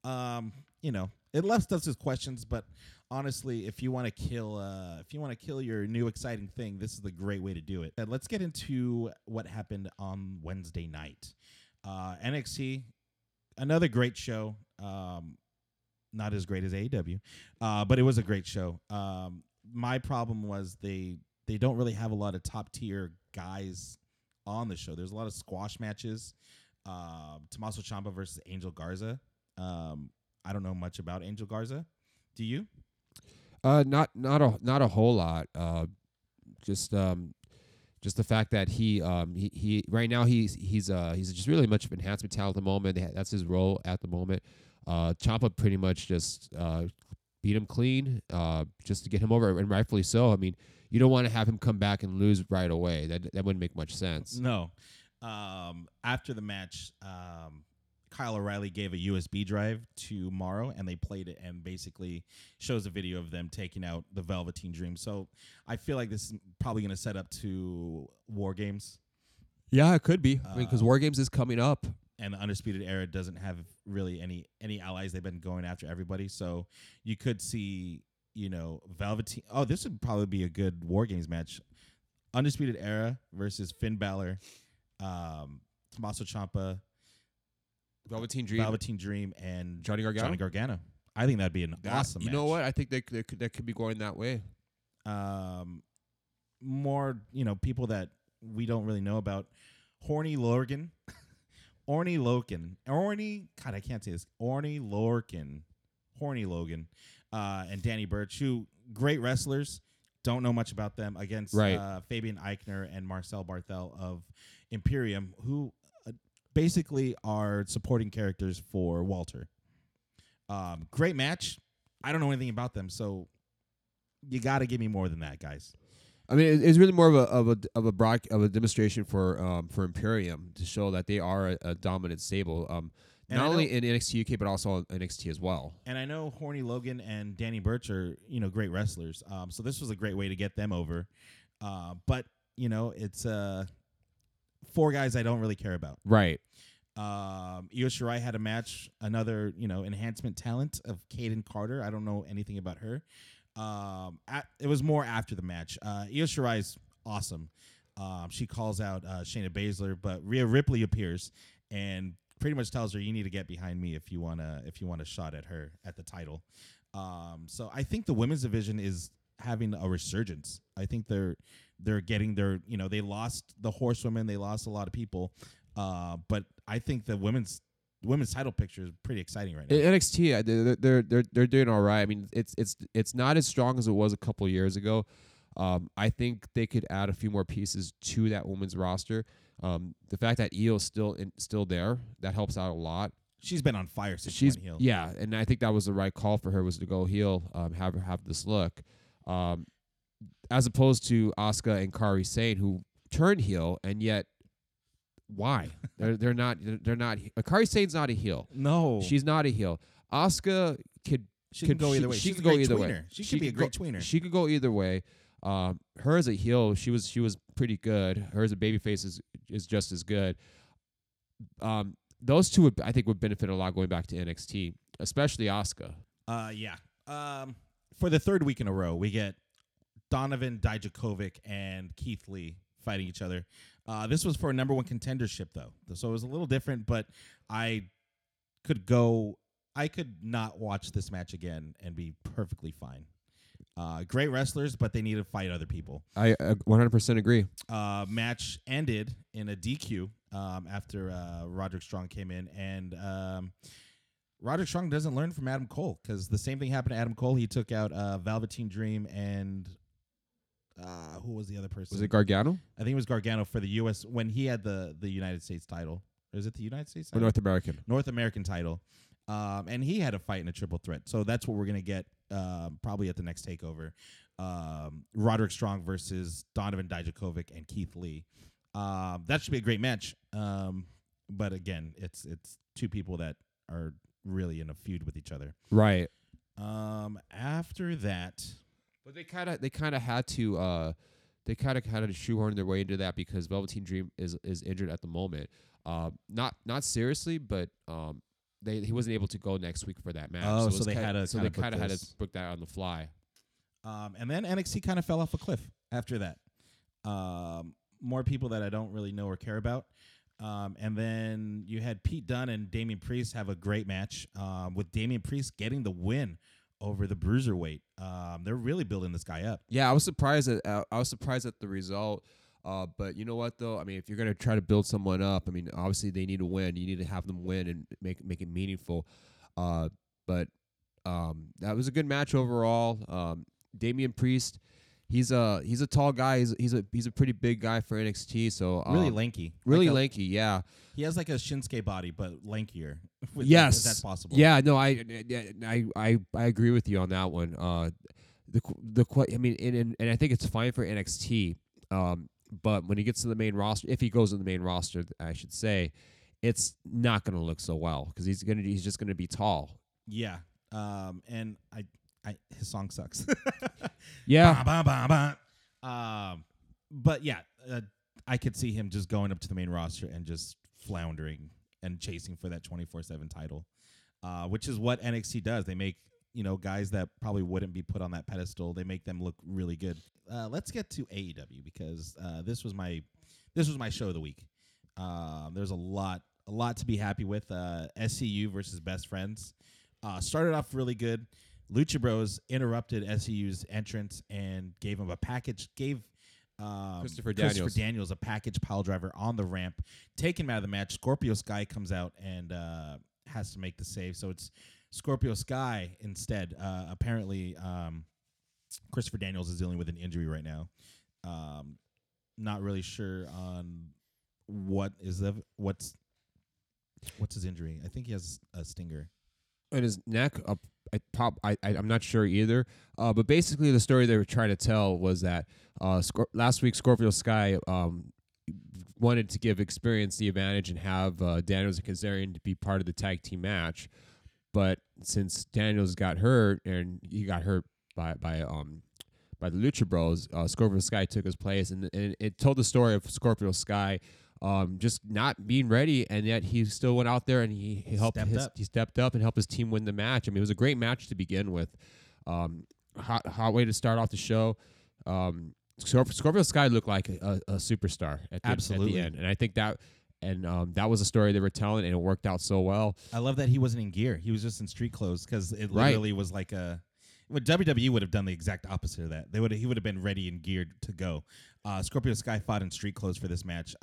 You know, it left us with questions, but honestly, if you want to kill your new exciting thing, this is the great way to do it. And let's get into what happened on Wednesday night. NXT, another great show. Not as great as AEW, but it was a great show. My problem was they don't really have a lot of top tier guys on the show. There's a lot of squash matches. Tommaso Ciampa versus Angel Garza. I don't know much about Angel Garza. Do you? Not a whole lot. Just the fact that he right now he's just really much of enhancement talent at the moment. That's his role at the moment. Ciampa pretty much just beat him clean just to get him over, and rightfully so. I mean, you don't want to have him come back and lose right away. That wouldn't make much sense. No. After the match, Kyle O'Reilly gave a USB drive to Morrow, and they played it and basically shows a video of them taking out the Velveteen Dream. So I feel like this is probably going to set up to War Games. Yeah, it could be. I mean, because War Games is coming up. And the Undisputed Era doesn't have really any allies. They've been going after everybody. So you could see, you know, Velveteen. Oh, this would probably be a good War Games match. Undisputed Era versus Finn Balor, Tommaso Ciampa, Velveteen Dream, and Johnny Gargano. I think that'd be awesome match. You know what? I think that could be going that way. More, you know, people that we don't really know about. Oney Lorcan, and Danny Burch, who great wrestlers. Don't know much about them against Fabian Eichner and Marcel Barthel of Imperium, who basically are supporting characters for Walter. Great match. I don't know anything about them, so you got to give me more than that, guys. I mean, it's really more of a demonstration for Imperium to show that they are a dominant stable, not only in NXT UK but also NXT as well. And I know Horny Logan and Danny Burch are, you know, great wrestlers, so this was a great way to get them over. But you know, it's four guys I don't really care about. Right. Io Shirai had a match, another, you know, enhancement talent of Kaden Carter. I don't know anything about her. It was more after the match. Io Shirai's awesome. She calls out Shayna Baszler, but Rhea Ripley appears and pretty much tells her, you need to get behind me if you want a shot at her, at the title. So I think the women's division is having a resurgence. I think they're getting their, you know, they lost the horsewomen, they lost a lot of people, but I think the women's title picture is pretty exciting right now. In NXT, they're doing all right. I mean, it's not as strong as it was a couple years ago. I think they could add a few more pieces to that women's roster. The fact that Io is still there, that helps out a lot. She's been on fire since she went heel. Yeah, and I think that was the right call for her, was to go heel, have her have this look. As opposed to Asuka and Kairi Sane, who turned heel, and yet why? they're not. Kairi Sane's not a heel. No, she's not a heel. Asuka could go either way. She could go either way. She could be a great tweener. She could go either way. Her as a heel, she was pretty good. Her as a babyface is just as good. Those two would benefit a lot going back to NXT, especially Asuka. Yeah. For the third week in a row, we get Donovan Dijakovic and Keith Lee fighting each other. This was for a number one contendership, though. So it was a little different, but I could not watch this match again and be perfectly fine. Great wrestlers, but they need to fight other people. I 100% agree. Match ended in a DQ after Roderick Strong came in, and Roderick Strong doesn't learn from Adam Cole, because the same thing happened to Adam Cole. He took out Velveteen Dream and who was the other person? Was it Gargano? I think it was Gargano for the U.S. when he had the United States title. Is it the United States title? Or North American title. And he had a fight in a triple threat. So that's what we're going to get probably at the next takeover. Roderick Strong versus Donovan Dijakovic and Keith Lee. That should be a great match. But again, it's two people that are really in a feud with each other. Right. After that. But they kind of had to they kind of shoehorn their way into that because Velveteen Dream is injured at the moment. Not seriously, but he wasn't able to go next week for that match. Oh, so they kind of had to book that on the fly. And then NXT kind of fell off a cliff after that. More people that I don't really know or care about. And then you had Pete Dunne and Damian Priest have a great match, with Damian Priest getting the win over the Bruiserweight. They're really building this guy up. Yeah, I was surprised at the result. But you know what, though? I mean, if you're going to try to build someone up, I mean, obviously they need to win. You need to have them win and make it meaningful. But that was a good match overall. Damian Priest, he's a tall guy. He's a pretty big guy for NXT. So really lanky. Really lanky, yeah. He has like a Shinsuke body, but lankier. Yes. If that's possible. Yeah, no, I agree with you on that one. I mean, and I think it's fine for NXT. But when he gets to the main roster, if he goes to the main roster, I should say, it's not going to look so well because he's just going to be tall. Yeah. And his song sucks. Yeah. Bah, bah, bah, bah. But yeah, I could see him just going up to the main roster and just floundering and chasing for that 24/7 title, which is what NXT does. They make, you know, guys that probably wouldn't be put on that pedestal, they make them look really good. Let's get to AEW because this was my show of the week. There's a lot to be happy with. SCU versus Best Friends started off really good. Lucha Bros interrupted SCU's entrance and gave him a package. Gave Christopher Daniels a package piledriver on the ramp, taking him out of the match. Scorpio Sky comes out and has to make the save, so it's Scorpio Sky instead. Apparently, Christopher Daniels is dealing with an injury right now. Not really sure on what's his injury. I think he has a stinger in his neck. I'm not sure either. But basically, the story they were trying to tell was that last week Scorpio Sky wanted to give Experience the advantage and have Daniels and Kazarian to be part of the tag team match. But since Daniels got hurt, and he got hurt by the Lucha Bros, Scorpio Sky took his place, and it told the story of Scorpio Sky just not being ready, and yet he still went out there and he stepped up and helped his team win the match. I mean, it was a great match to begin with. Hot way to start off the show. Scorpio Sky looked like a superstar at the end, and I think that. And that was a story they were telling, and it worked out so well. I love that he wasn't in gear. He was just in street clothes because it literally was like a... WWE would have done the exact opposite of that. He would have been ready and geared to go. Scorpio Sky fought in street clothes for this match,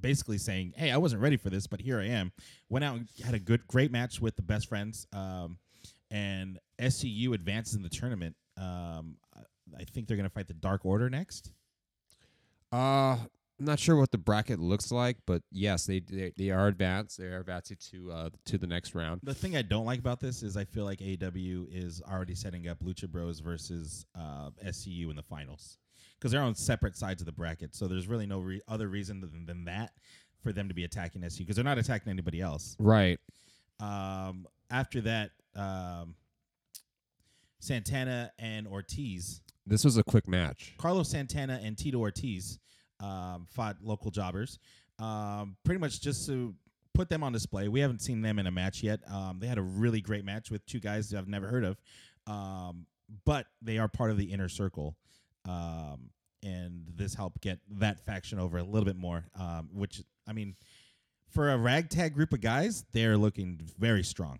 basically saying, hey, I wasn't ready for this, but here I am. Went out and had a great match with the Best Friends, and SCU advances in the tournament. I think they're going to fight the Dark Order next. I'm not sure what the bracket looks like, but yes, they are advanced. They are advancing to the next round. The thing I don't like about this is I feel like AEW is already setting up Lucha Bros versus SCU in the finals because they're on separate sides of the bracket. So there's really no other reason than that for them to be attacking SCU because they're not attacking anybody else. Right. After that, Santana and Ortiz. This was a quick match. Carlos Santana and Tito Ortiz fought local jobbers, pretty much just to put them on display. We haven't seen them in a match yet. They had a really great match with two guys that I've never heard of, but they are part of the Inner Circle, and this helped get that faction over a little bit more, which, I mean, for a ragtag group of guys, they're looking very strong.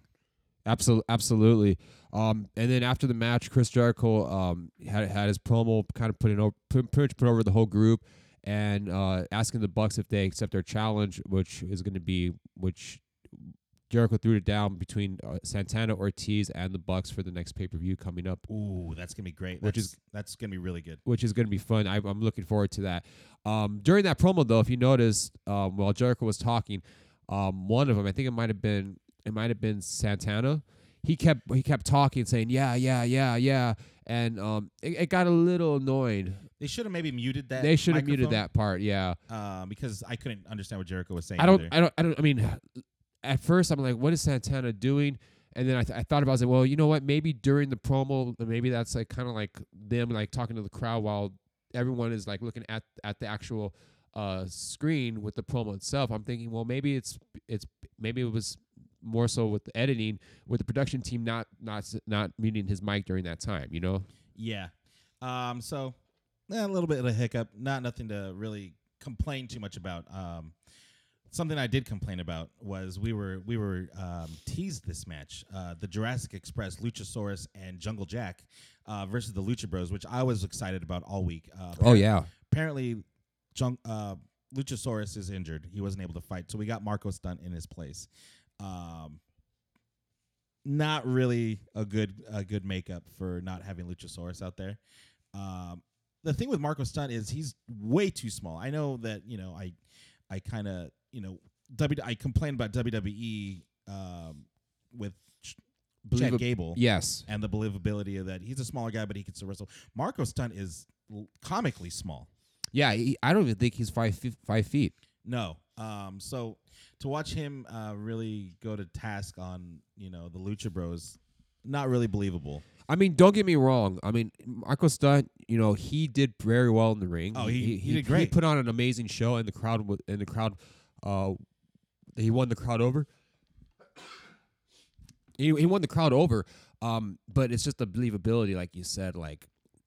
Absolutely. And then after the match, Chris Jericho had his promo, kind of put over the whole group, and asking the Bucks if they accept their challenge, which Jericho threw it down between Santana, Ortiz, and the Bucks for the next pay-per-view coming up. Ooh, that's going to be great. That's going to be really good. Which is going to be fun. I'm looking forward to that. During that promo, though, if you notice, while Jericho was talking, one of them, I think it might have been Santana, he kept talking, saying, yeah. And it got a little annoying. They should have maybe muted that. They should have muted that part, yeah. Because I couldn't understand what Jericho was saying. I mean... At first, I'm like, what is Santana doing? And then I thought about it. I was like, well, you know what? Maybe during the promo, maybe that's like kind of like them like talking to the crowd while everyone is like looking at the actual screen with the promo itself. I'm thinking, well, maybe it was more so with the editing, with the production team not muting his mic during that time, you know? Yeah. So a little bit of a hiccup. Nothing to really complain too much about. Something I did complain about was we were teased this match, the Jurassic Express, Luchasaurus, and Jungle Jack versus the Lucha Bros, which I was excited about all week. Apparently, Luchasaurus is injured. He wasn't able to fight, so we got Marco Stunt in his place. Not really a good makeup for not having Luchasaurus out there. The thing with Marco Stunt is he's way too small. I know that, you know, I kind of... You know, I complained about WWE with Chad Gable. Yes. And the believability of that. He's a smaller guy, but he can still wrestle. Marco Stunt is comically small. Yeah, I don't even think he's 5 feet. No. So to watch him really go to task on, you know, the Lucha Bros, not really believable. I mean, don't get me wrong. I mean, Marco Stunt, you know, he did very well in the ring. Oh, he did great. He put on an amazing show, and the crowd... he won the crowd over. He won the crowd over. But it's just the believability, like you said,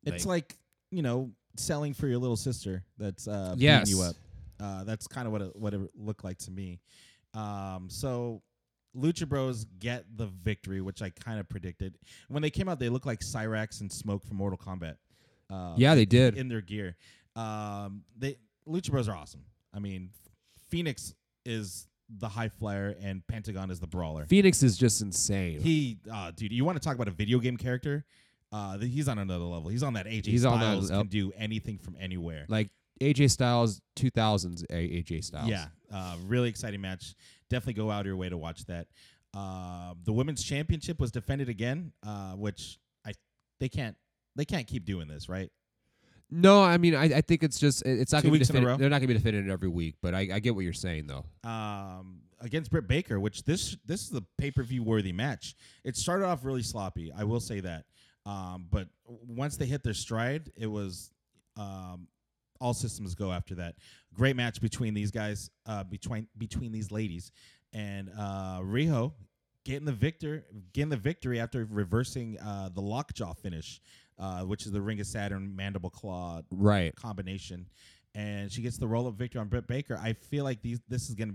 it's like, you know, selling for your little sister that's beating you up. That's kind of what it looked like to me. So Lucha Bros get the victory, which I kind of predicted. When they came out, they looked like Cyrax and Smoke from Mortal Kombat. Yeah, they did in their gear. Lucha Bros are awesome. I mean, Fénix is the high flyer and Pentagon is the brawler. Fénix is just insane. Dude, you want to talk about a video game character? He's on another level. He's on that AJ Styles can do anything from anywhere. Like AJ Styles, 2000s AJ Styles. Yeah, really exciting match. Definitely go out of your way to watch that. The women's championship was defended again, which they can't keep doing this, right? No, I mean, I think it's just... it's not 2 weeks in a row? They're not going to be defended every week, but I get what you're saying, though. Against Britt Baker, which this is a pay-per-view worthy match. It started off really sloppy, I will say that. But once they hit their stride, it was all systems go after that. Great match between these guys, between these ladies. And Riho getting the victory after reversing the lockjaw finish. Which is the Ring of Saturn mandible claw combination, and she gets the roll up victory on Britt Baker. I feel like this has got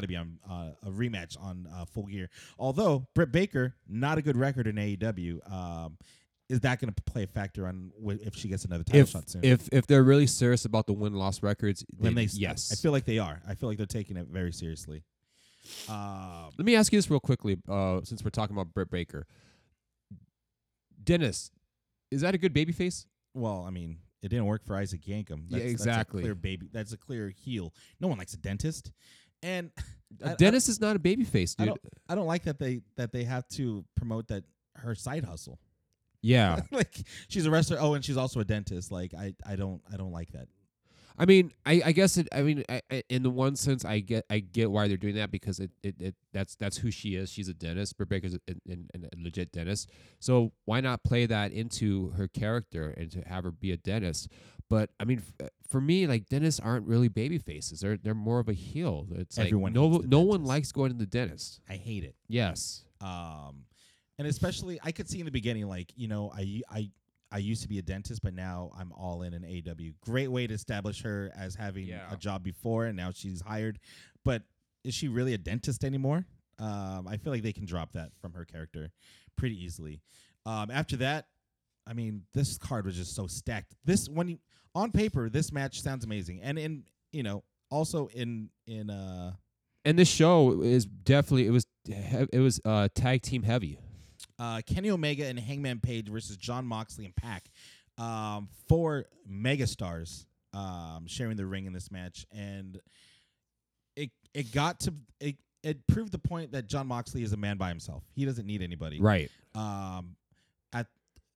to be on a rematch on Full Gear. Although Britt Baker, not a good record in AEW, is that going to play a factor on if she gets another title shot soon? If they're really serious about the win-loss records, yes, I feel like they are. I feel like they're taking it very seriously. Let me ask you this real quickly, since we're talking about Britt Baker, Dennis. Is that a good baby face? Well, I mean, it didn't work for Isaac Yankem. Yeah, exactly. That's a clear baby. That's a clear heel. No one likes a dentist, and Dennis is not a baby face, dude. I don't like that they have to promote that her side hustle. Yeah, like she's a wrestler. Oh, and she's also a dentist. Like I don't like that. I mean, I guess it. I mean, in the one sense, I get why they're doing that because that's who she is. She's a dentist. Britt Baker's a legit dentist. So why not play that into her character and to have her be a dentist? But I mean, for me, like dentists aren't really baby faces. They're more of a heel. It's everyone like no one likes going to the dentist. I hate it. Yes. And especially I could see in the beginning, like you know, I used to be a dentist, but now I'm all in an AEW. Great way to establish her as having a job before, and now she's hired. But is she really a dentist anymore? I feel like they can drop that from her character pretty easily. After that, I mean, this card was just so stacked. This one on paper, this match sounds amazing, and in also in and this show is definitely it was tag team heavy. Kenny Omega and Hangman Page versus Jon Moxley and PAC. Four megastars sharing the ring in this match, and it proved the point that Jon Moxley is a man by himself. He doesn't need anybody. Right. At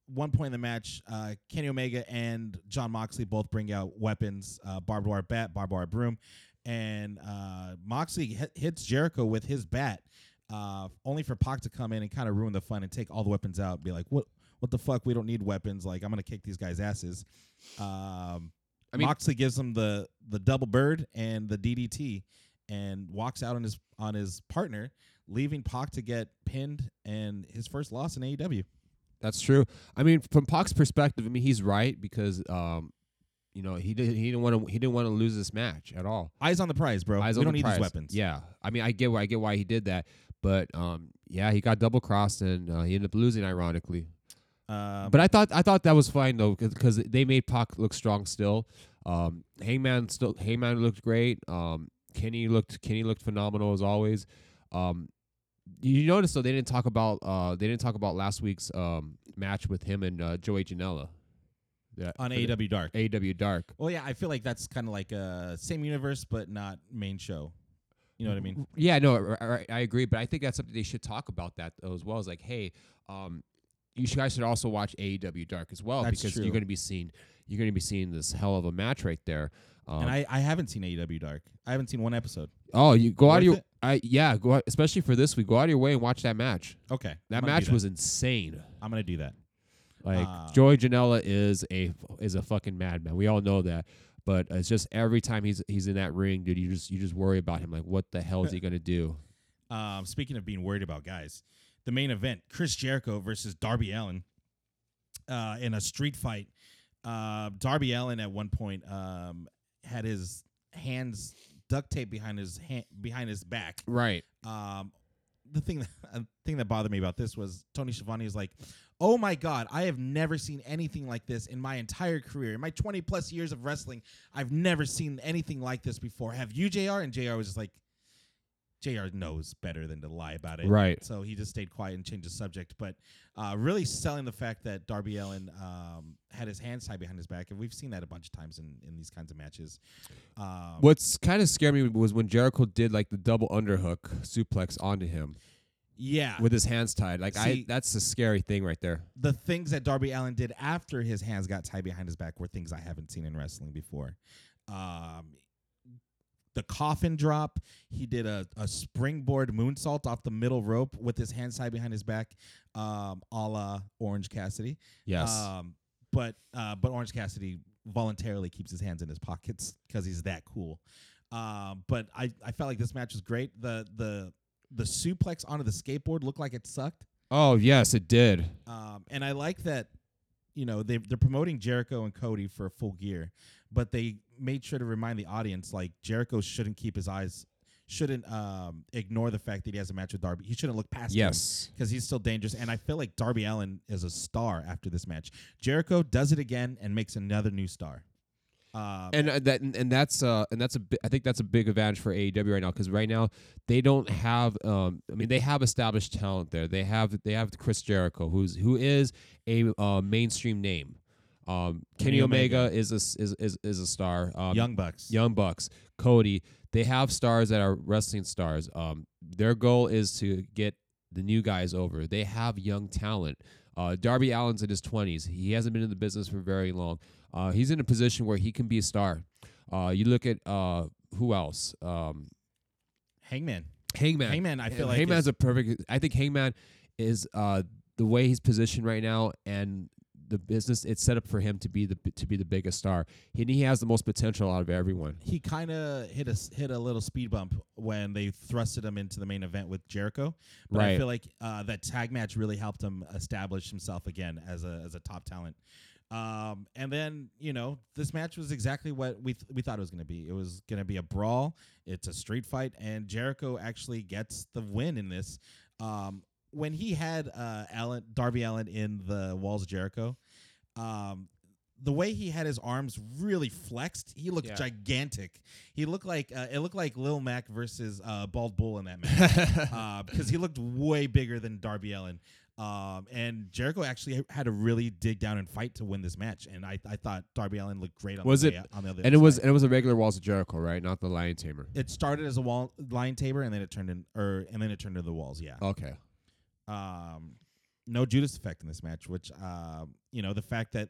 one point in the match, Kenny Omega and Jon Moxley both bring out weapons, barbed wire bat, barbed wire broom, and Moxley hits Jericho with his bat, only for Pac to come in and kind of ruin the fun and take all the weapons out and be like, what the fuck? We don't need weapons. Like, I'm going to kick these guys' asses. Moxley gives him the double bird and the DDT and walks out on his partner, leaving Pac to get pinned and his first loss in AEW. That's true. I mean, from Pac's perspective, I mean, he's right because he didn't want to lose this match at all. Eyes on the prize, bro. Eyes on the prize. We don't need these weapons. Yeah. I mean, I get why he did that, but yeah, he got double crossed and he ended up losing ironically. But I thought that was fine though because they made Pac look strong still. Hangman looked great. Kenny looked phenomenal as always. You notice though they didn't talk about last week's match with him and Joey Janela. Yeah, on AEW Dark. Well, yeah, I feel like that's kind of like same universe but not main show. You know what I mean? Yeah, no, I agree, but I think that's something they should talk about that as well. It's like, hey, you guys should also watch AEW Dark as well that's because true. You're going to be seeing this hell of a match right there. And I haven't seen AEW Dark. I haven't seen one episode. Oh, you go out of your go out, especially for this week. Go out of your way and watch that match. Okay, that match was insane. I'm gonna do that. Like Joey Janela is a fucking madman. We all know that, but it's just every time he's in that ring, dude. You just worry about him. Like, what the hell is he gonna do? Speaking of being worried about guys, the main event: Chris Jericho versus Darby Allin in a street fight. Darby Allin at one point had his hands duct taped behind his back. Right. The thing that bothered me about this was Tony Schiavone was like, "Oh my God, I have never seen anything like this in my entire career. In my 20 plus years of wrestling, I've never seen anything like this before. Have you, JR?" And JR was just like, JR knows better than to lie about it. Right. So he just stayed quiet and changed the subject. But really selling the fact that Darby Allin had his hands tied behind his back. And we've seen that a bunch of times in these kinds of matches. What's kind of scared me was when Jericho did like the double underhook suplex onto him. Yeah. With his hands tied. Like, that's a scary thing right there. The things that Darby Allin did after his hands got tied behind his back were things I haven't seen in wrestling before. The coffin drop. He did a springboard moonsault off the middle rope with his hands tied behind his back, a la Orange Cassidy. Yes. But Orange Cassidy voluntarily keeps his hands in his pockets because he's that cool. But I felt like this match was great. The suplex onto the skateboard looked like it sucked. Oh yes, it did. And I like that. They're promoting Jericho and Cody for Full Gear, but they made sure to remind the audience like Jericho shouldn't ignore the fact that he has a match with Darby. He shouldn't look past him because he's still dangerous. And I feel like Darby Allin is a star after this match. Jericho does it again and makes another new star. I think that's a big advantage for AEW right now because right now they don't have they have established talent there. They have Chris Jericho who is a mainstream name. Kenny Omega is a star. Young Bucks, Cody. They have stars that are wrestling stars. Their goal is to get the new guys over. They have young talent. Darby Allin's in his 20s. He hasn't been in the business for very long. He's in a position where he can be a star. You look at who else? Hangman. Hangman's a perfect. I think Hangman is the way he's positioned right now, and the business it's set up for him to be the biggest star. He has the most potential out of everyone. He kind of hit a little speed bump when they thrusted him into the main event with Jericho. But right. I feel like that tag match really helped him establish himself again as a top talent. And then, you know, this match was exactly what we thought it was going to be. It was going to be a brawl. It's a street fight, and Jericho actually gets the win in this. When he had Darby Allin in the Walls of Jericho, the way he had his arms really flexed, he looked gigantic. He looked like it looked like Lil Mac versus Bald Bull in that match because he looked way bigger than Darby Allin. And Jericho actually had to really dig down and fight to win this match. And I thought Darby Allin looked great on the other side. It was a regular Walls of Jericho, right? Not the Lion Tamer. It started as a Lion Tamer, and then it turned into the Walls. Yeah. Okay. No Judas effect in this match, which you know, the fact that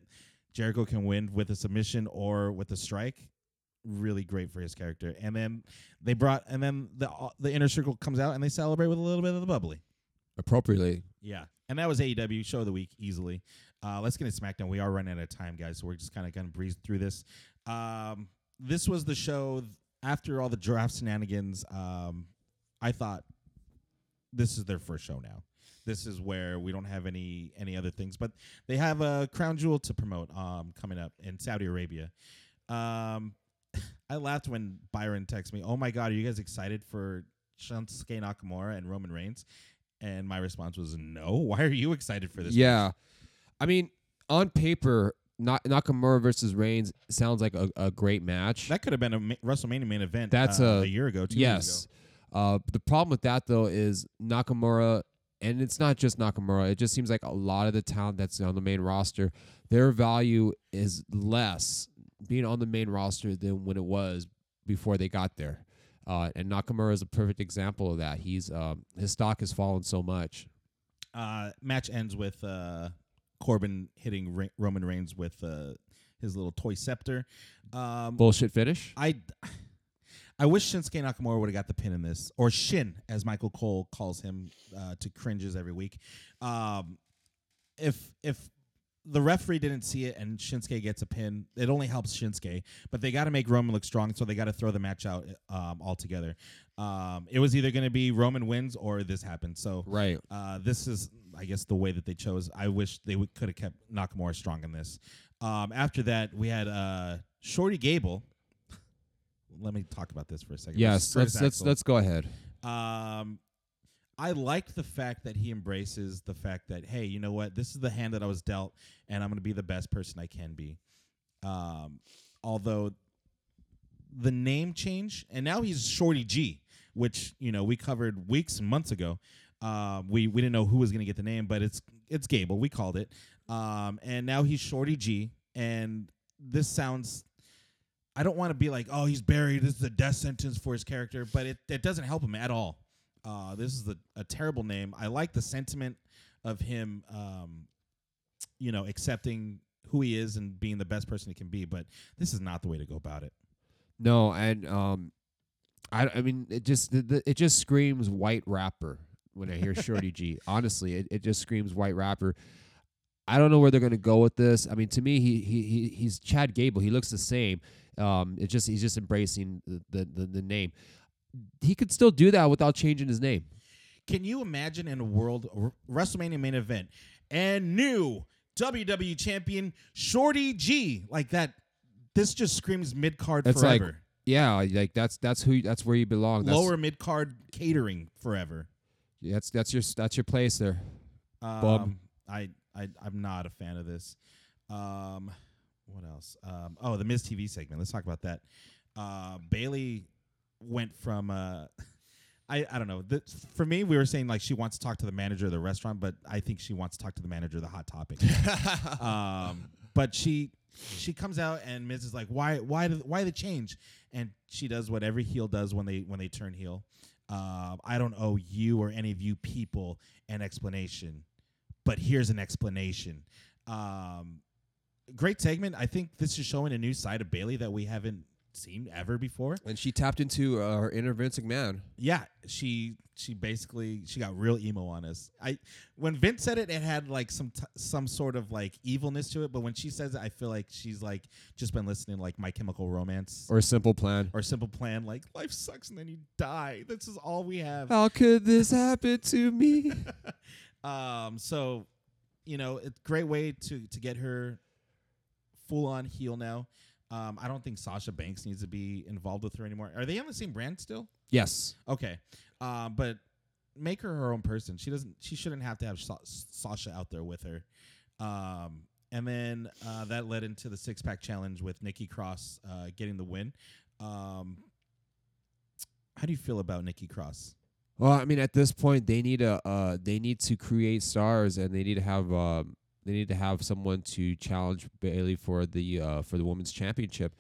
Jericho can win with a submission or with a strike, really great for his character. And then the Inner Circle comes out and they celebrate with a little bit of the bubbly. Appropriately. Yeah. And that was AEW Show of the Week easily. Let's get into SmackDown. We are running out of time, guys, so we're just kind of going to breeze through this. This was the show after all the draft shenanigans. I thought this is their first show now. This is where we don't have any other things, but they have a crown jewel to promote coming up in Saudi Arabia. I laughed when Byron texted me, "Oh my God, are you guys excited for Shinsuke Nakamura and Roman Reigns?" And my response was, "No. Why are you excited for this?" Yeah, match? I mean, on paper, Nakamura versus Reigns sounds like a great match. That could have been a WrestleMania main event. That's a year ago, 2 years ago. The problem with that though is Nakamura, and it's not just Nakamura. It just seems like a lot of the talent that's on the main roster, their value is less being on the main roster than when it was before they got there. And Nakamura is a perfect example of that. He's his stock has fallen so much. Match ends with Corbin hitting Roman Reigns with his little toy scepter. Bullshit finish. I wish Shinsuke Nakamura would have got the pin in this, or Shin, as Michael Cole calls him to cringes every week. If the referee didn't see it and Shinsuke gets a pin, it only helps Shinsuke. But they got to make Roman look strong, so they got to throw the match out altogether. It was either going to be Roman wins or this happened. So right. This is, I guess, the way that they chose. I wish they could have kept Nakamura strong in this. After that, we had Shorty Gable. Let me talk about this for a second. Yes, let's go ahead. I liked the fact that he embraces the fact that, hey, you know what? This is the hand that I was dealt, and I'm going to be the best person I can be. Although the name change, and now he's Shorty G, which, you know, we covered weeks and months ago. We didn't know who was going to get the name, but it's Gable. We called it. And now he's Shorty G, and this sounds... I don't want to be like, oh, he's buried. This is a death sentence for his character, but it doesn't help him at all. This is a terrible name. I like the sentiment of him, you know, accepting who he is and being the best person he can be, but this is not the way to go about it. No, and I mean, it just screams white rapper when I hear Shorty G. Honestly, it just screams white rapper. I don't know where they're going to go with this. I mean, to me, he's Chad Gable. He looks the same. He's just embracing the name. He could still do that without changing his name. Can you imagine in a world WrestleMania main event and new WWE champion Shorty G like that? This just screams mid card forever. Like, yeah, like that's where you belong. Lower mid card catering forever. Yeah, that's your place there. I'm not a fan of this. What else? The Miz TV segment. Let's talk about that. Bailey went from I don't know. For me, we were saying like she wants to talk to the manager of the restaurant, but I think she wants to talk to the manager of the Hot Topic. But she comes out and Miz is like, why the change? And she does what every heel does when they turn heel. I don't owe you or any of you people an explanation, but here's an explanation. Great segment. I think this is showing a new side of Bailey that we haven't seen ever before. And she tapped into her inner Vince McMahon. Yeah, she basically got real emo on us. When Vince said it, it had like some sort of like evilness to it. But when she says it, I feel like she's like just been listening to like My Chemical Romance or Simple Plan. Like life sucks and then you die. This is all we have. How could this happen to me? So, you know, it's a great way to get her full-on heel now. I don't think Sasha Banks needs to be involved with her anymore. Are they on the same brand still? Yes. Okay. But make her own person. She shouldn't have to have Sasha out there with her. And then that led into the six-pack challenge with Nikki Cross getting the win. How do you feel about Nikki Cross? Well, I mean, at this point, they need to create stars, and they need to have someone to challenge Bayley for the women's championship.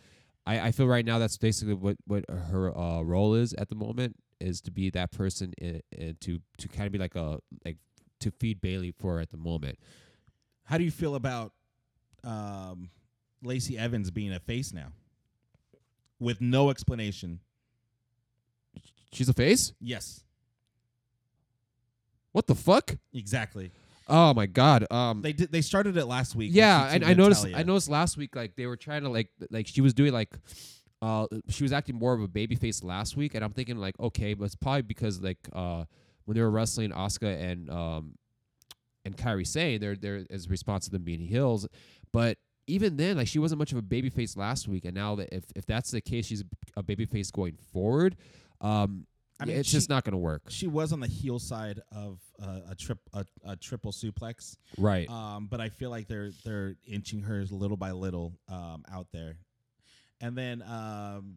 I feel right now that's basically what her role is at the moment, is to be that person and to kind of be like to feed Bayley for her at the moment. How do you feel about Lacey Evans being a face now, with no explanation? She's a face? Yes. What the fuck? Exactly. Oh my god. They started it last week. Yeah, and I noticed last week, like, they were trying to like she was doing like she was acting more of a babyface last week, and I'm thinking like, okay, but it's probably because like when they were wrestling Asuka and Kairi Sane, they're as response to them being heels, but even then, like, she wasn't much of a babyface last week, and now that if that's the case, she's a babyface going forward. I mean, it's just not going to work. She was on the heel side of a triple suplex, right? But I feel like they're inching her little by little out there. And then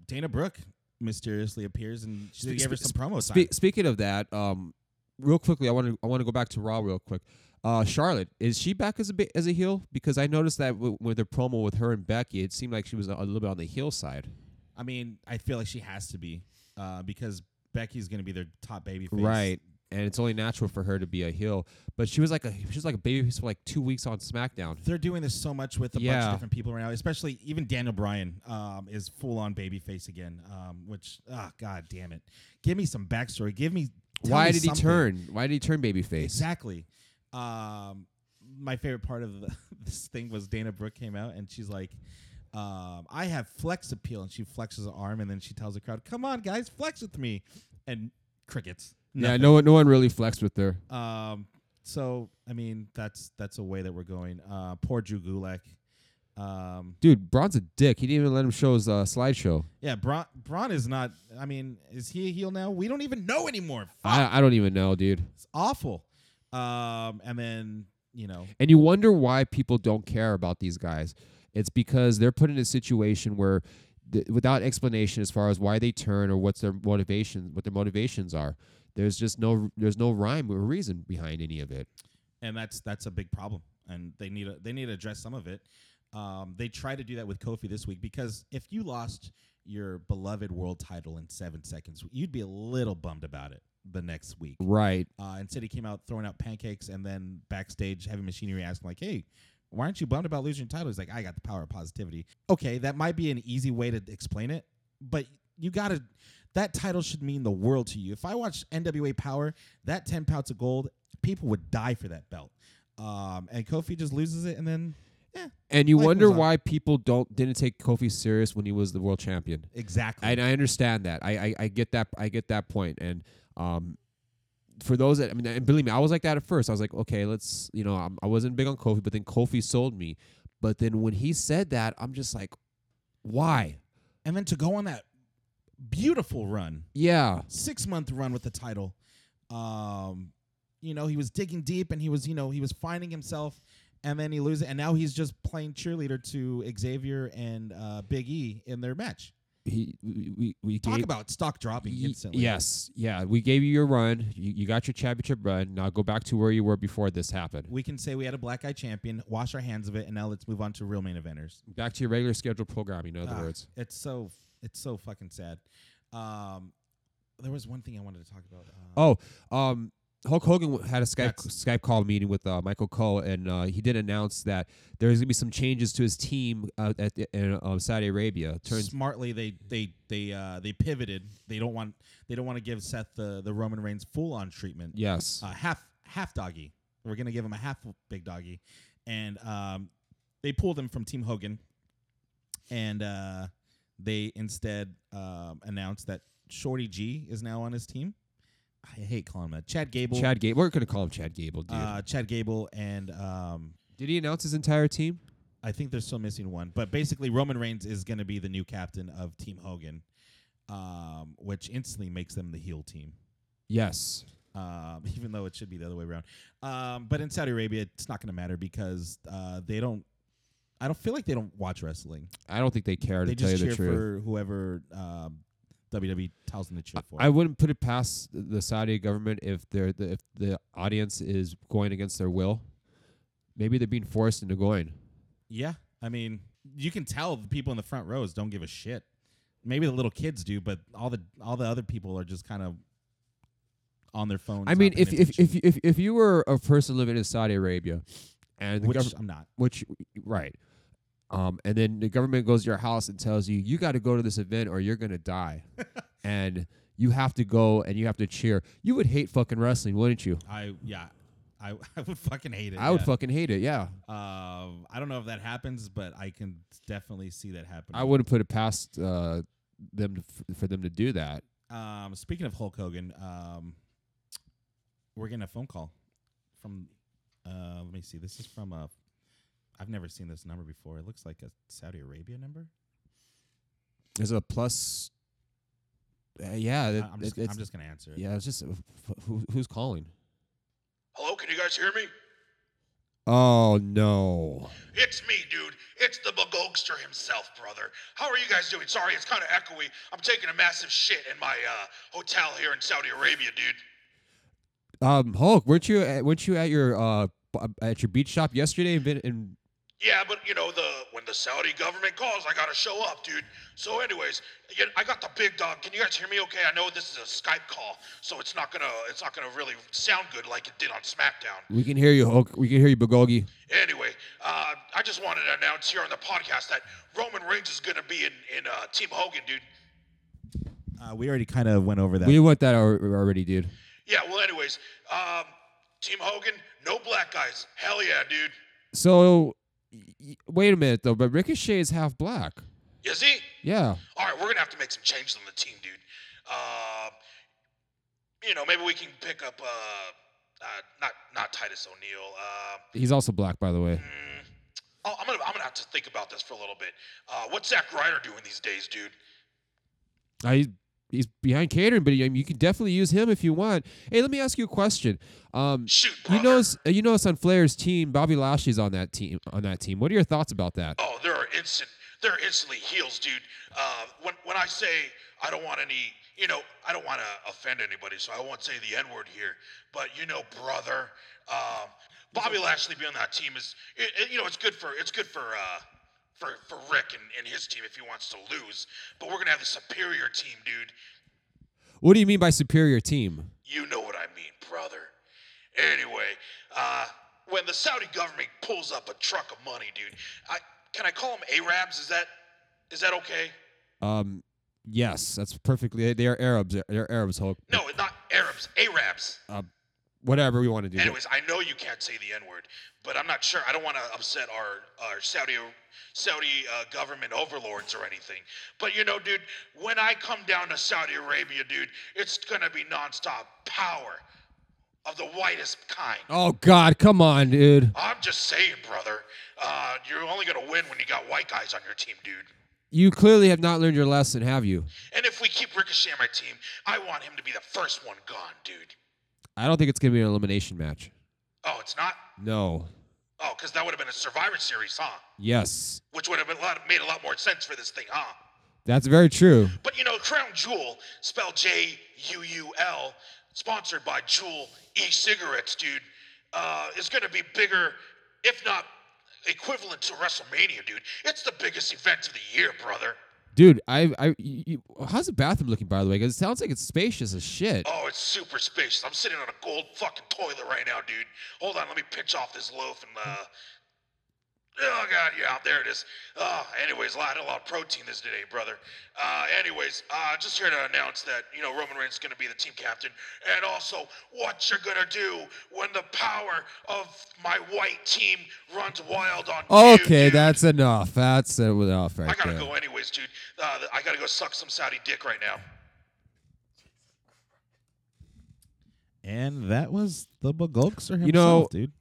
Dana Brooke mysteriously appears, and she gave her some promo time. Speaking of that, real quickly, I want to go back to Raw real quick. Charlotte, is she back as a heel? Because I noticed that with the promo with her and Becky, it seemed like she was a little bit on the heel side. I mean, I feel like she has to be because Becky's going to be their top babyface. Right. And it's only natural for her to be a heel. But she was like a babyface for like 2 weeks on SmackDown. They're doing this so much with a bunch of different people right now, especially even Daniel Bryan is full-on babyface again, which, god damn it. Give me some backstory. Why did he turn babyface? Exactly. My favorite part of this thing was Dana Brooke came out, and she's like, I have flex appeal, and she flexes her arm, and then she tells the crowd, "Come on, guys, flex with me," and crickets. Nothing. Yeah, no one really flexed with her. So I mean, that's a way that we're going. Poor Drew Gulak. Dude, Braun's a dick. He didn't even let him show his slideshow. Yeah, Braun is not. I mean, is he a heel now? We don't even know anymore. Fuck. I don't even know, dude. It's awful. And then and you wonder why people don't care about these guys. It's because they're put in a situation where, without explanation as far as why they turn or what their motivations are, there's no rhyme or reason behind any of it, and that's a big problem. And they need to address some of it. They try to do that with Kofi this week, because if you lost your beloved world title in 7 seconds, you'd be a little bummed about it the next week, right? Instead, he came out throwing out pancakes, and then backstage, Heavy Machinery asked him like, "Hey, why aren't you bummed about losing your title?" He's like, "I got the power of positivity." Okay, that might be an easy way to explain it, but that title should mean the world to you. If I watched NWA Power, that 10 pounds of gold, people would die for that belt. And Kofi just loses it, and then, yeah. And you wonder why people didn't take Kofi serious when he was the world champion. Exactly. And I understand that. I get that. I get that point. And, for those that, I mean, and believe me, I was like that at first. I was like, okay, let's, I wasn't big on Kofi, but then Kofi sold me. But then when he said that, I'm just like, why? And then to go on that beautiful run. Yeah. 6-month run with the title. He was digging deep, and he was finding himself, and then he loses. And now he's just playing cheerleader to Xavier and Big E in their match. We talk about stock dropping instantly. Yes, yeah. We gave you your run. You got your championship run. Now go back to where you were before this happened. We can say we had a black eye champion. Wash our hands of it, and now let's move on to real main eventers. Back to your regular scheduled programming. In other words, it's so fucking sad. There was one thing I wanted to talk about. Hulk Hogan had a Skype call meeting with Michael Cole, and he did announce that there's going to be some changes to his team in Saudi Arabia. Smartly, they pivoted. They don't want to give Seth the Roman Reigns full on treatment. Yes, half doggy. We're going to give him a half big doggy, and they pulled him from Team Hogan, and they instead announced that Shorty G is now on his team. I hate calling him that. Chad Gable. We're going to call him Chad Gable, dude. Chad Gable and... did he announce his entire team? I think they're still missing one. But basically, Roman Reigns is going to be the new captain of Team Hogan, which instantly makes them the heel team. Yes. Even though it should be the other way around. But in Saudi Arabia, it's not going to matter because they don't. I don't feel like they don't watch wrestling. I don't think they care, to tell you the truth. They just cheer for whoever WWE tells them to cheer for. I wouldn't put it past the Saudi government if the audience is going against their will. Maybe they're being forced into going. Yeah. I mean, you can tell the people in the front rows don't give a shit. Maybe the little kids do, but all the other people are just kind of on their phones. I mean, if you were a person living in Saudi Arabia, and Which I'm not. And then the government goes to your house and tells you, you got to go to this event or you're going to die. And you have to go and you have to cheer. You would hate fucking wrestling, wouldn't you? I would fucking hate it. I would fucking hate it, yeah. I don't know if that happens, but I can definitely see that happening. I wouldn't put it past them for them to do that. Speaking of Hulk Hogan, we're getting a phone call from... let me see. This is from a... I've never seen this number before. It looks like a Saudi Arabia number. Is it a plus? Yeah. I'm just going to answer it. Yeah, it's just... Who's calling? Hello, can you guys hear me? Oh, no. It's me, dude. It's the Bagogster himself, brother. How are you guys doing? Sorry, it's kind of echoey. I'm taking a massive shit in my hotel here in Saudi Arabia, dude. Hulk, weren't you at your beach shop yesterday? Yeah, but you know when the Saudi government calls, I gotta show up, dude. So, anyways, I got the big dog. Can you guys hear me? Okay, I know this is a Skype call, so it's not gonna really sound good like it did on SmackDown. We can hear you, Hulk. We can hear you, Bagogi. Anyway, I just wanted to announce here on the podcast that Roman Reigns is gonna be in Team Hogan, dude. We already kind of went over that. We went that already, dude. Yeah, well, anyways, Team Hogan, no black guys. Hell yeah, dude. So, wait a minute, though, but Ricochet is half black. Is he? Yeah. All right, we're going to have to make some changes on the team, dude. Maybe we can pick up, not Titus O'Neil. He's also black, by the way. I'm gonna have to think about this for a little bit. What's Zack Ryder doing these days, dude? He's behind catering, but you can definitely use him if you want. Hey, let me ask you a question. Shoot, brother. You notice on Flair's team, Bobby Lashley's on that team. What are your thoughts about that? Oh, they're instantly heels, dude. When I say I don't want any, I don't want to offend anybody, so I won't say the N-word here. But brother, Bobby Lashley being on that team is, it's good for Rick and his team if he wants to lose. But we're going to have a superior team, dude. What do you mean by superior team? You know what I mean, brother. Anyway, when the Saudi government pulls up a truck of money, dude, can I call them Arabs? Is that okay? Yes, that's perfectly. They are Arabs. They're Arabs, Hulk. No, not Arabs. Arabs. Whatever we want to do. Anyways, I know you can't say the N-word, but I'm not sure. I don't want to upset our Saudi government overlords or anything. But, dude, when I come down to Saudi Arabia, dude, it's going to be nonstop power of the whitest kind. Oh, God, come on, dude. I'm just saying, brother. You're only going to win when you got white guys on your team, dude. You clearly have not learned your lesson, have you? And if we keep Ricochet on my team, I want him to be the first one gone, dude. I don't think it's going to be an elimination match. Oh, it's not? No. Oh, because that would have been a Survivor Series, huh? Yes. Which would have made a lot more sense for this thing, huh? That's very true. But, Crown Jewel, spelled J-U-U-L, sponsored by Juul e-cigarettes, dude, is going to be bigger, if not equivalent to WrestleMania, dude. It's the biggest event of the year, brother. Dude, how's the bathroom looking, by the way? Because it sounds like it's spacious as shit. Oh, it's super spacious. I'm sitting on a gold fucking toilet right now, dude. Hold on, let me pinch off this loaf and, Oh, God, yeah, there it is. Anyways, a lot of protein this today, brother. Just here to announce that, Roman Reigns is going to be the team captain. And also, what you're going to do when the power of my white team runs wild on you. Okay, that's enough. That's enough right there. I got to go anyways, dude. I got to go suck some Saudi dick right now. And that was the Bagulks or himself, dude.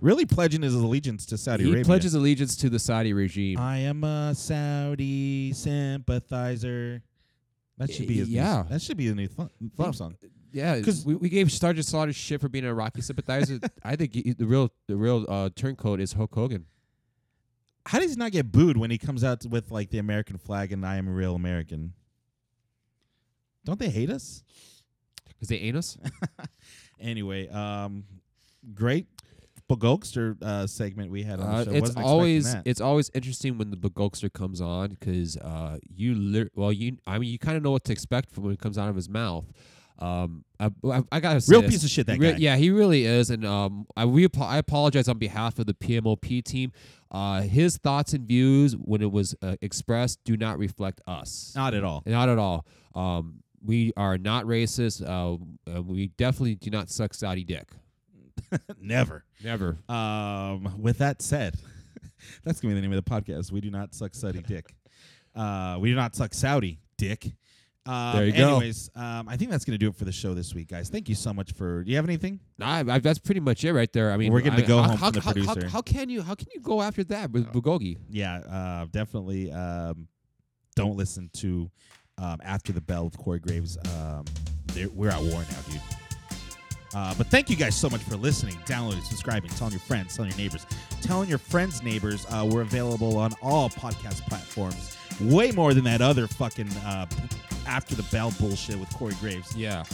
Really pledging his allegiance to Saudi Arabia. He pledges allegiance to the Saudi regime. I am a Saudi sympathizer. That should be his new, that should be the new theme song. Yeah, because we gave Stardust a lot of shit for being an Iraqi sympathizer. I think the real turncoat is Hulk Hogan. How does he not get booed when he comes out with like the American flag and I am a real American? Don't they hate us? Because they ain't us. Anyway, great Bagulkster segment we had on the show. It's always interesting when the Bagulkster comes on because you kind of know what to expect from when it comes out of his mouth. I gotta say, real piece of shit that guy. Yeah, he really is, and I apologize on behalf of the PMOP team. His thoughts and views when it was expressed do not reflect us. Not at all. Not at all. We are not racist. We definitely do not suck Saudi dick. Never. With that said, that's going to be the name of the podcast. We do not suck Saudi dick. We do not suck Saudi dick. There you go. Anyways, I think that's going to do it for the show this week, guys. Thank you so much for. Do you have anything? Nah, that's pretty much it right there. I mean, we're getting to go home from the producer. How can you go after that with Bulgogi? Yeah, definitely. Don't listen to. After the Bell of Corey Graves, we're at war now, dude. But thank you guys so much for listening, downloading, subscribing, telling your friends, telling your neighbors. Telling your friends' neighbors we're available on all podcast platforms. Way more than that other fucking After the Bell bullshit with Corey Graves. Yeah.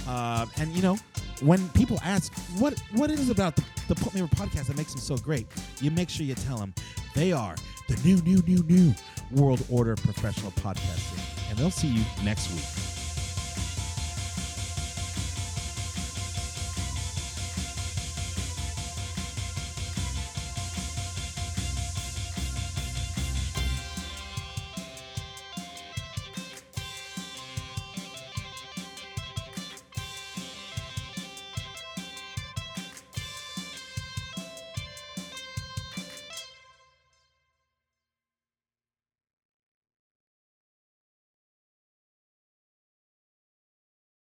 And, when people ask, what is it about the Put Me Over podcast that makes them so great? You make sure you tell them they are the new world order of professional podcasting. And they'll see you next week.